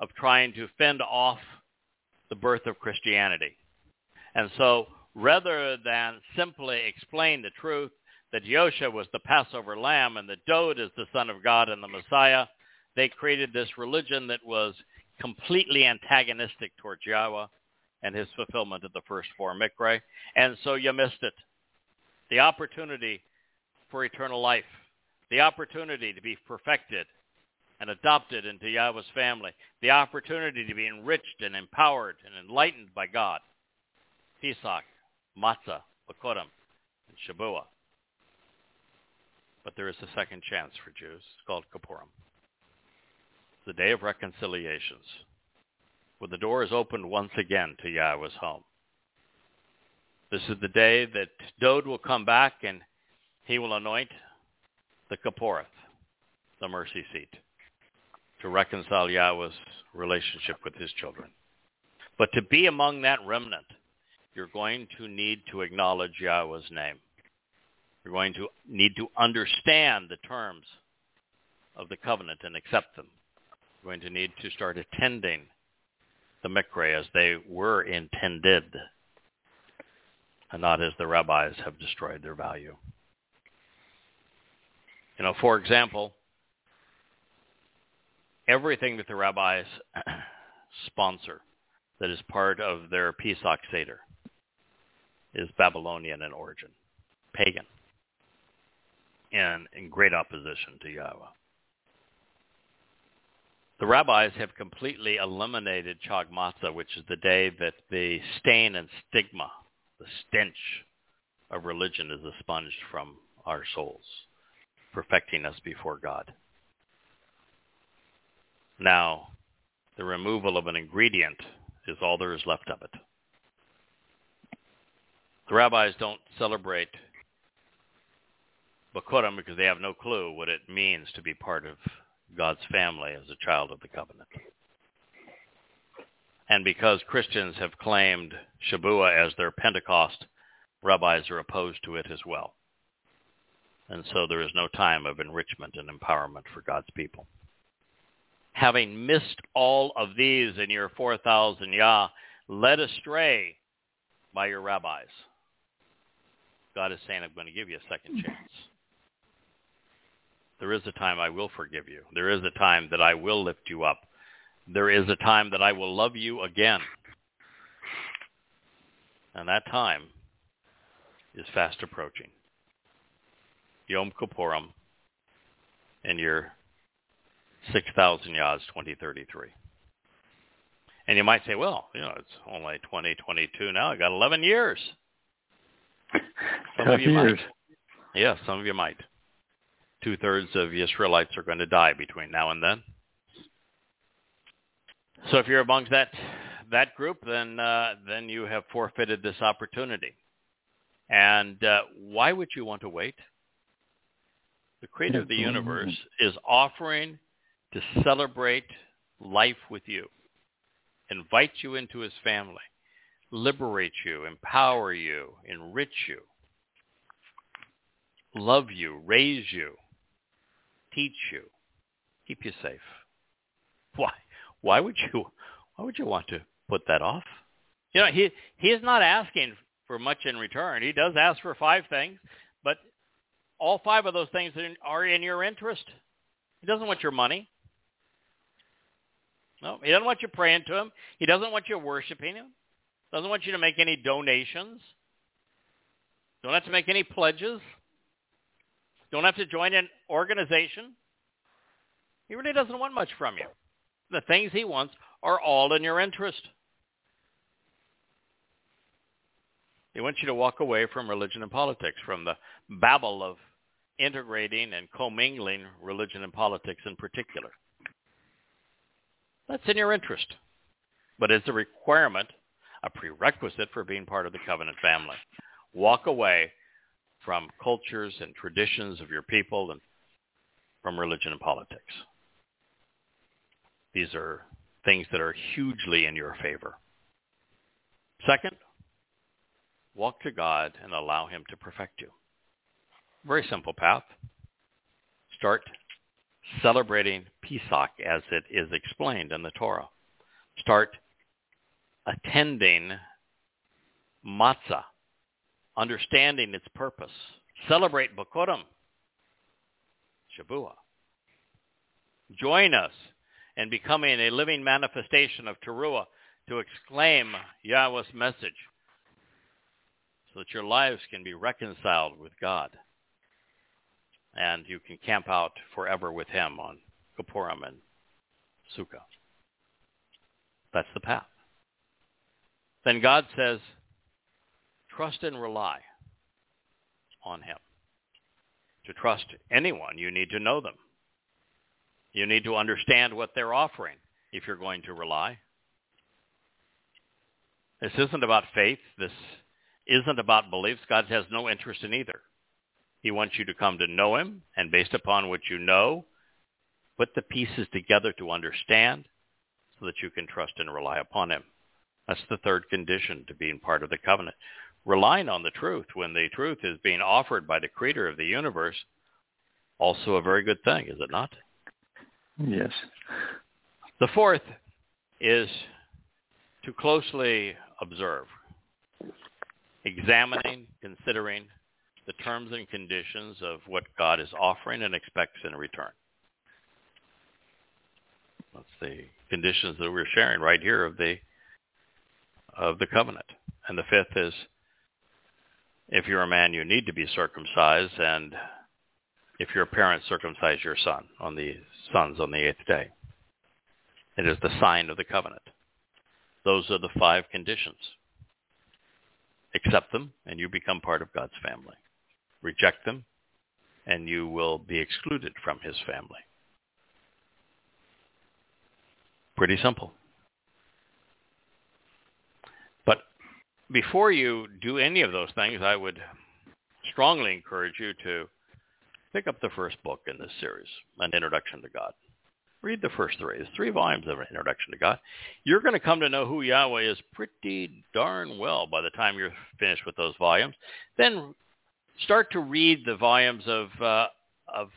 of trying to fend off the birth of Christianity. And so rather than simply explain the truth that Yosha was the Passover lamb and that Dod is the Son of God and the Messiah, they created this religion that was completely antagonistic towards Yahweh and his fulfillment of the first four Mikra. And so you missed it. The opportunity for eternal life, the opportunity to be perfected and adopted into Yahweh's family, the opportunity to be enriched and empowered and enlightened by God. Pesach, Matzah, Bikurim, and Shabuah. But there is a second chance for Jews. It's called Kippurim. The day of reconciliations, where the door is opened once again to Yahweh's home. This is the day that Dod will come back and he will anoint the Kipporeth, the mercy seat, to reconcile Yahweh's relationship with his children. But to be among that remnant, you're going to need to acknowledge Yahweh's name. You're going to need to understand the terms of the covenant and accept them. Going to need to start attending the Mikra as they were intended and not as the rabbis have destroyed their value. You know, for example, everything that the rabbis sponsor that is part of their Pesach Seder is Babylonian in origin, pagan, and in great opposition to Yahweh. The rabbis have completely eliminated Chag Matzah, which is the day that the stain and stigma, the stench of religion is expunged from our souls, perfecting us before God. Now, the removal of an ingredient is all there is left of it. The rabbis don't celebrate Bikurim because they have no clue what it means to be part of God's family as a child of the covenant. And because Christians have claimed Shabuah as their Pentecost, rabbis are opposed to it as well. And so there is no time of enrichment and empowerment for God's people. Having missed all of these in your four thousand Yah, led astray by your rabbis, God is saying, I'm going to give you a second chance. There is a time I will forgive you. There is a time that I will lift you up. There is a time that I will love you again. And that time is fast approaching. Yom Kippurim in year six thousand Yahs, twenty thirty-three. And you might say, well, you know, it's only twenty twenty-two now. I got eleven years. Some of you might. Yeah, some of you might. Two-thirds of the Israelites are going to die between now and then. So if you're amongst that that group, then uh, then you have forfeited this opportunity. And uh, why would you want to wait? The creator of the universe is offering to celebrate life with you, invite you into his family, liberate you, empower you, enrich you, love you, raise you, teach you, keep you safe. Why? Why would you? Why would you want to put that off? You know, he he is not asking for much in return. He does ask for five things, but all five of those things are in your interest. He doesn't want your money. No, he doesn't want you praying to him. He doesn't want you worshiping him. Doesn't want you to make any donations. Don't have to make any pledges. Don't have to join an organization. He really doesn't want much from you. The things he wants are all in your interest. He wants you to walk away from religion and politics, from the babble of integrating and commingling religion and politics in particular. That's in your interest, but it's a requirement, a prerequisite for being part of the covenant family. Walk away from cultures and traditions of your people and from religion and politics. These are things that are hugely in your favor. Second, walk to God and allow him to perfect you. Very simple path. Start celebrating Pesach as it is explained in the Torah. Start attending matzah, understanding its purpose. Celebrate Bokurim, Shavuah. Join us in becoming a living manifestation of Teruah to exclaim Yahweh's message so that your lives can be reconciled with God. And you can camp out forever with him on Kippurim and Sukkah. That's the path. Then God says, trust and rely on him. To trust anyone, you need to know them. You need to understand what they're offering if you're going to rely. This isn't about faith. This isn't about beliefs. God has no interest in either. He wants you to come to know him, and based upon what you know, put the pieces together to understand so that you can trust and rely upon him. That's the third condition to being part of the covenant. Relying on the truth when the truth is being offered by the creator of the universe, also a very good thing, is it not? Yes. The fourth is to closely observe, examining, considering the terms and conditions of what God is offering and expects in return. That's the conditions that we're sharing right here of the of the covenant. And the fifth is, if you're a man, you need to be circumcised, and if you're a parent, circumcise your son on the sons on the eighth day. It is the sign of the covenant. Those are the five conditions. Accept them, and you become part of God's family. Reject them, and you will be excluded from his family. Pretty simple. But before you do any of those things, I would strongly encourage you to pick up the first book in this series, An Introduction to God. Read the first three. There's three volumes of An Introduction to God. You're going to come to know who Yahweh is pretty darn well by the time you're finished with those volumes. Then start to read the volumes of uh, of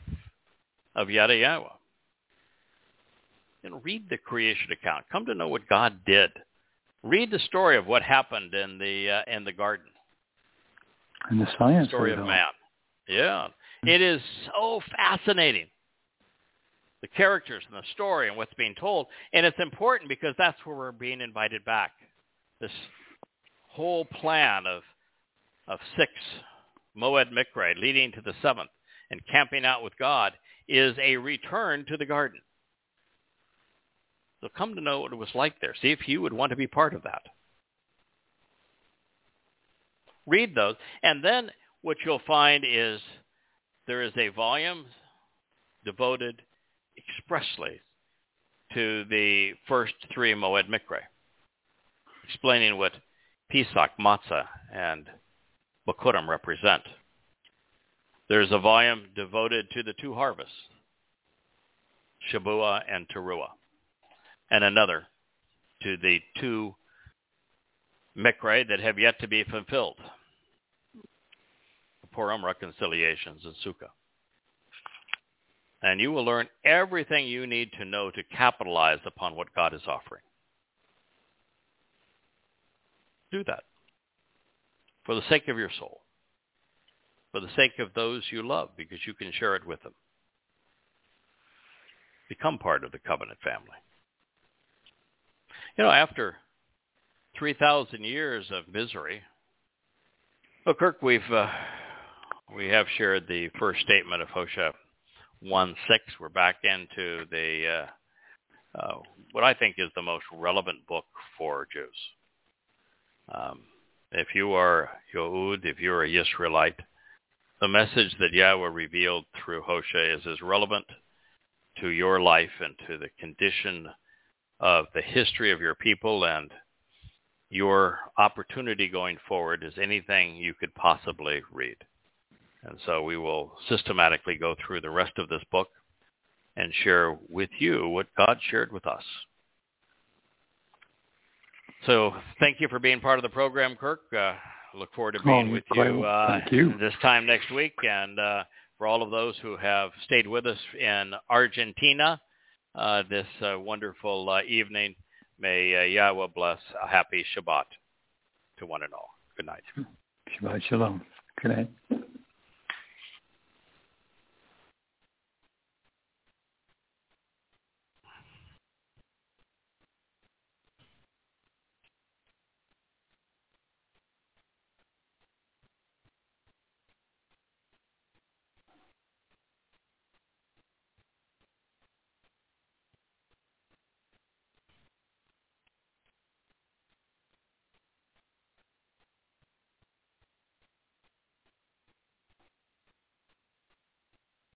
of Yada Yahweh. And read the creation account. Come to know what God did. Read the story of what happened in the uh, in the garden. And the science. The story of man. Yeah, it is so fascinating. The characters and the story and what's being told. And it's important because that's where we're being invited back. This whole plan of of six, Moed Mikre, leading to the seventh and camping out with God is a return to the garden. So come to know what it was like there. See if you would want to be part of that. Read those. And then what you'll find is there is a volume devoted expressly to the first three Moed Mikre, explaining what Pesach, Matzah, and Bokurim represent. There's a volume devoted to the two harvests, Shavuah and Teruah, and another to the two Mikre that have yet to be fulfilled, Purim reconciliations and Sukkah. And you will learn everything you need to know to capitalize upon what God is offering. Do that for the sake of your soul, for the sake of those you love, because you can share it with them. Become part of the covenant family. You know, after three thousand years of misery, well, Kirk, we've uh, we have shared the first statement of Hosea one six. We're back into the uh, uh, what I think is the most relevant book for Jews. Um, if you are Yehud, if you are a Yisraelite, the message that Yahweh revealed through Hosea is as relevant to your life and to the condition of the history of your people and your opportunity going forward as anything you could possibly read. And so we will systematically go through the rest of this book and share with you what God shared with us. So thank you for being part of the program, Kirk. Uh, look forward to being oh, with you, uh, you this time next week. And uh, for all of those who have stayed with us in Argentina uh, this uh, wonderful uh, evening, may uh, Yahweh bless a happy Shabbat to one and all. Good night. Shabbat Shalom. Good night.